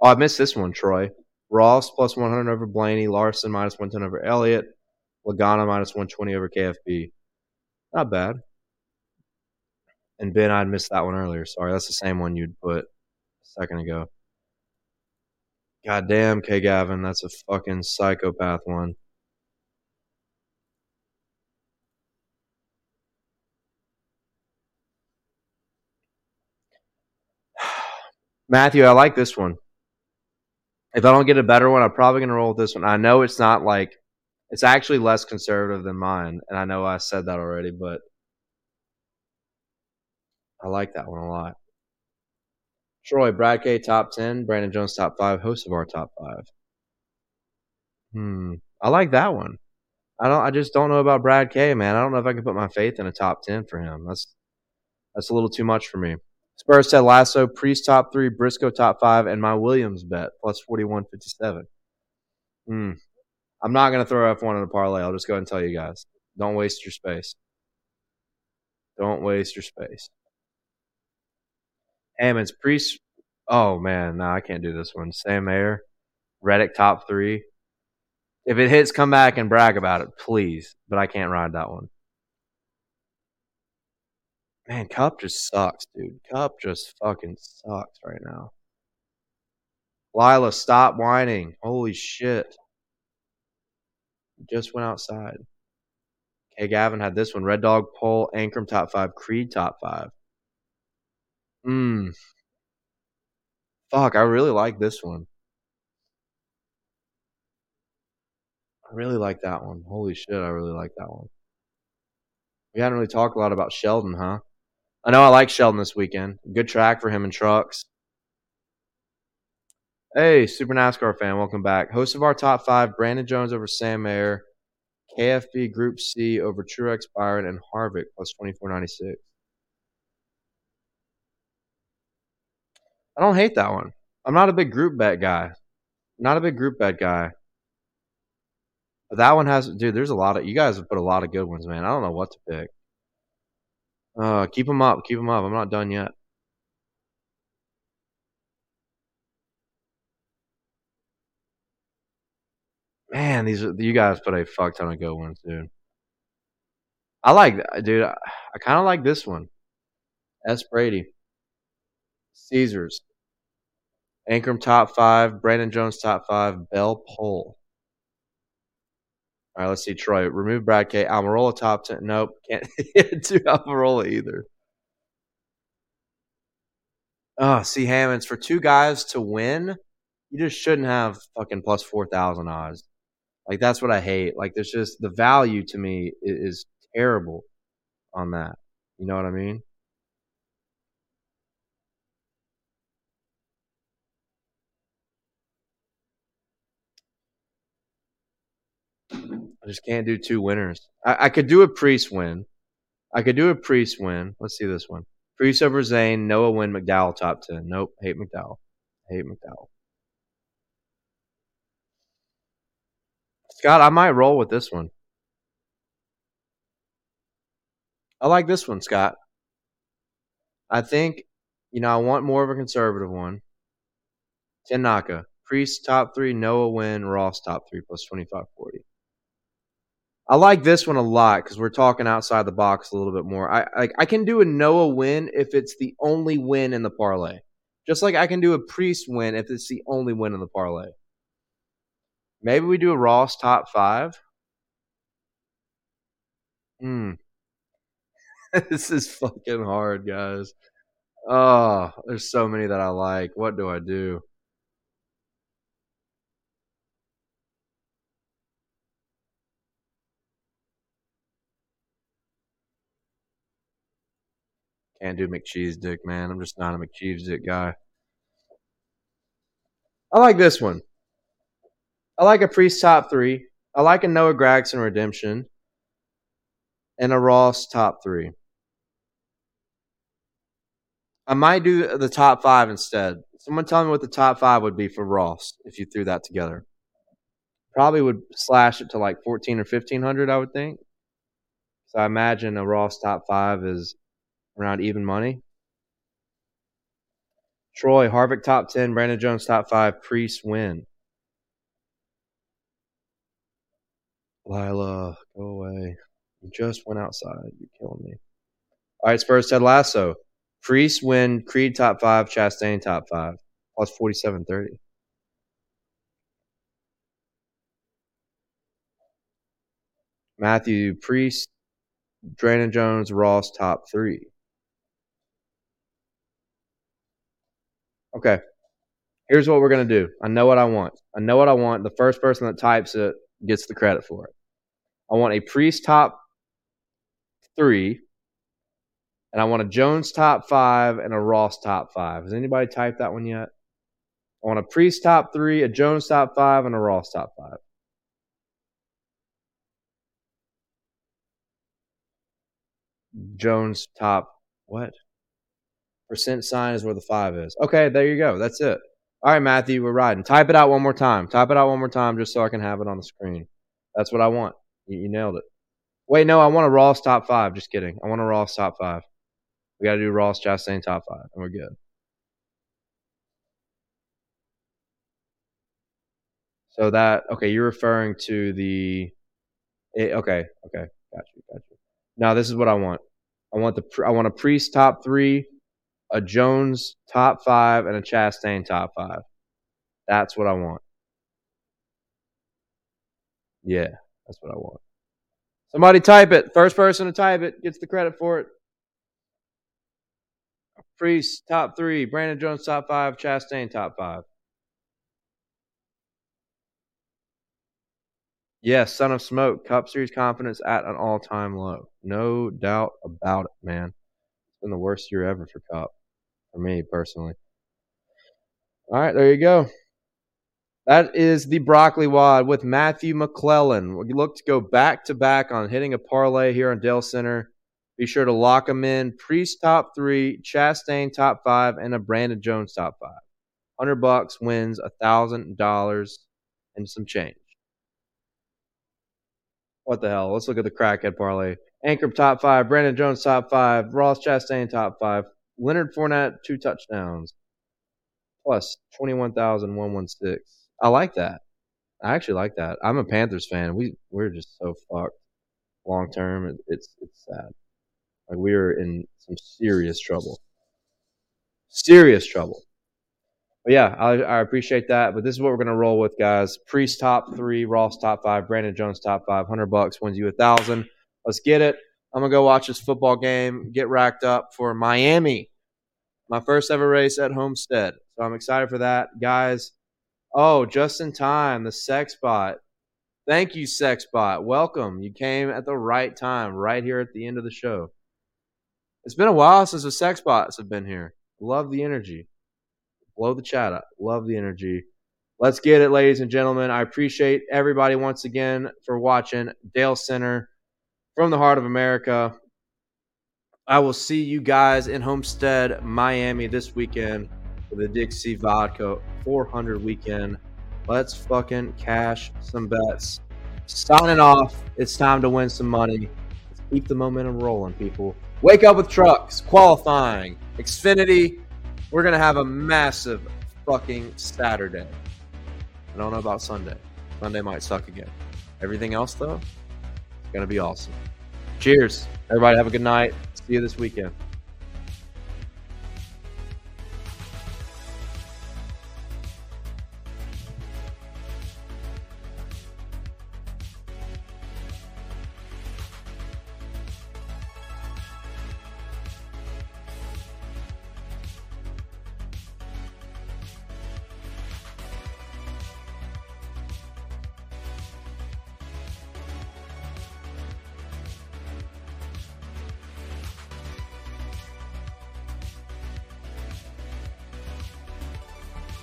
Oh, I missed this one, Troy. Ross plus 100 over Blaney. Larson minus 110 over Elliott. Logano minus 120 over KFB. Not bad. And Ben, I'd missed that one earlier. Sorry, that's the same one you'd put a second ago. Goddamn, K. Gavin, that's a fucking psychopath one. Matthew, I like this one. If I don't get a better one, I'm probably going to roll with this one. I know it's not like, it's actually less conservative than mine. And I know I said that already, but I like that one a lot. Troy, Brad K, top 10. Brandon Jones, top 5. Hocevar, top 5. I like that one. I just don't know about Brad K, man. I don't know if I can put my faith in a top 10 for him. That's a little too much for me. Spurs, Ted Lasso, Priest, top 3. Briscoe, top 5. And my Williams bet, plus 41.57. I'm not going to throw F1 in a parlay. I'll just go ahead and tell you guys. Don't waste your space. Ammons, Priest. Oh, man. No, I can't do this one. Sam Mayer, Reddick, top 3. If it hits, come back and brag about it, please. But I can't ride that one. Man, Cup just sucks, dude. Cup just fucking sucks right now. Lila, stop whining. Holy shit. Just went outside. Okay, Gavin had this one. Red Dog, Pole, Ankrum, top 5. Creed, top 5. Fuck, I really like this one. I really like that one. Holy shit, I really like that one. We haven't really talked a lot about Sheldon, huh? I know I like Sheldon this weekend. Good track for him in trucks. Hey, Super NASCAR fan, welcome back. Host of our top 5, Brandon Jones over Sam Mayer. KFB Group C over Truex, Byron, and Harvick, plus 24.96. I don't hate that one. I'm not a big group bet guy. But that one has, dude, there's a lot of, you guys have put a lot of good ones, man. I don't know what to pick. Keep them up. I'm not done yet. Man, you guys put a fuck ton of good ones, dude. I like that, dude. I kind of like this one. S. Brady. Caesars. Ankrum, top 5. Brandon Jones, top 5. Bell, Pole. All right, let's see. Troy, remove Brad K. Almirola, top 10. Nope, can't do Almirola either. Oh, see, Hammonds, for two guys to win, you just shouldn't have fucking plus 4,000 odds. Like, that's what I hate. Like, there's just, the value to me is terrible on that. You know what I mean? I just can't do two winners. I could do a Priest win. Let's see this one. Priest over Zane. Noah win. McDowell, top 10. Nope. Hate McDowell. Scott, I might roll with this one. I like this one, Scott. I think, I want more of a conservative one. Tanaka. Priest, top 3. Noah win. Ross, top 3, plus 25.40. I like this one a lot because we're talking outside the box a little bit more. I can do a Noah win if it's the only win in the parlay. Just like I can do a Priest win if it's the only win in the parlay. Maybe we do a Ross top 5. This is fucking hard, guys. Oh, there's so many that I like. What do I do? Can't do McCheese Dick, man. I'm just not a McCheese Dick guy. I like this one. I like a Preece top three. I like a Noah Gragson redemption and a Ross top three. I might do the top five instead. Someone tell me what the top five would be for Ross if you threw that together. Probably would slash it to like 14 or 1,500, I would think. So I imagine a Ross top five is around even money. Troy, Harvick top 10, Brandon Jones top five, Preece win. Lila, go away. You just went outside. You're killing me. All right, Spurs, Ted Lasso. Preece win, Creed top five, Chastain top five. Plus 47.30. Matthew, Preece, Brandon Jones, Ross top three. Okay. Here's what we're going to do. I know what I want. The first person that types it gets the credit for it. I want a Preece top three, and I want a Jones top five and a Ross top five. Has anybody typed that one yet? I want a Preece top three, a Jones top five, and a Ross top five. Jones top what? Percent sign is where the five is. Okay, there you go. That's it. All right, Matthew, we're riding. Type it out one more time. Just so I can have it on the screen. That's what I want. You nailed it. Wait, no, I want a Ross top five. Just kidding. I want a Ross top five. We got to do Ross, Chastain top five, and we're good. So that, okay, you're referring to the, okay, got you. Now, this is what I want. I want a Preece top three, a Jones top five, and a Chastain top five. That's what I want. Yeah, that's what I want. Somebody type it. First person to type it gets the credit for it. Preece top three, Brandon Jones top five, Chastain top five. Yes, Son of Smoke, Cup Series confidence at an all-time low. No doubt about it, man. It's been the worst year ever for Cup, for me personally. All right, there you go. That is the Broccoli Wad with Matthew McClellan. We look to go back-to-back on hitting a parlay here on Dale Center. Be sure to lock them in. Preece top three, Chastain top five, and a Brandon Jones top five. $100 wins $1,000 and some change. What the hell? Let's look at the crackhead parlay. Ankrum top five, Brandon Jones top five, Ross Chastain top five, Leonard Fournette 2 touchdowns. Plus 21,116. I like that. I actually like that. I'm a Panthers fan. We're just so fucked long term. It's sad. Like we are in some serious trouble. But yeah, I appreciate that. But this is what we're gonna roll with, guys. Preece top three, Ross top five, Brandon Jones top five. $100 wins you $1,000. Let's get it. I'm gonna go watch this football game. Get racked up for Miami. My first ever race at Homestead. So I'm excited for that. Guys, oh, just in time, the Sex Bot. Thank you, Sex Bot. Welcome. You came at the right time, right here at the end of the show. It's been a while since the Sex Bots have been here. Love the energy. Blow the chat up. Love the energy. Let's get it, ladies and gentlemen. I appreciate everybody once again for watching Dale Center from the heart of America. I will see you guys in Homestead, Miami this weekend. The Dixie Vodka 400 weekend. Let's fucking cash some bets. Signing off. It's time to win some money. Let's keep the momentum rolling, people. Wake up with trucks, qualifying, Xfinity. We're going to have a massive fucking Saturday. I don't know about Sunday. Sunday might suck again. Everything else, though, it's going to be awesome. Cheers. Everybody have a good night. See you this weekend.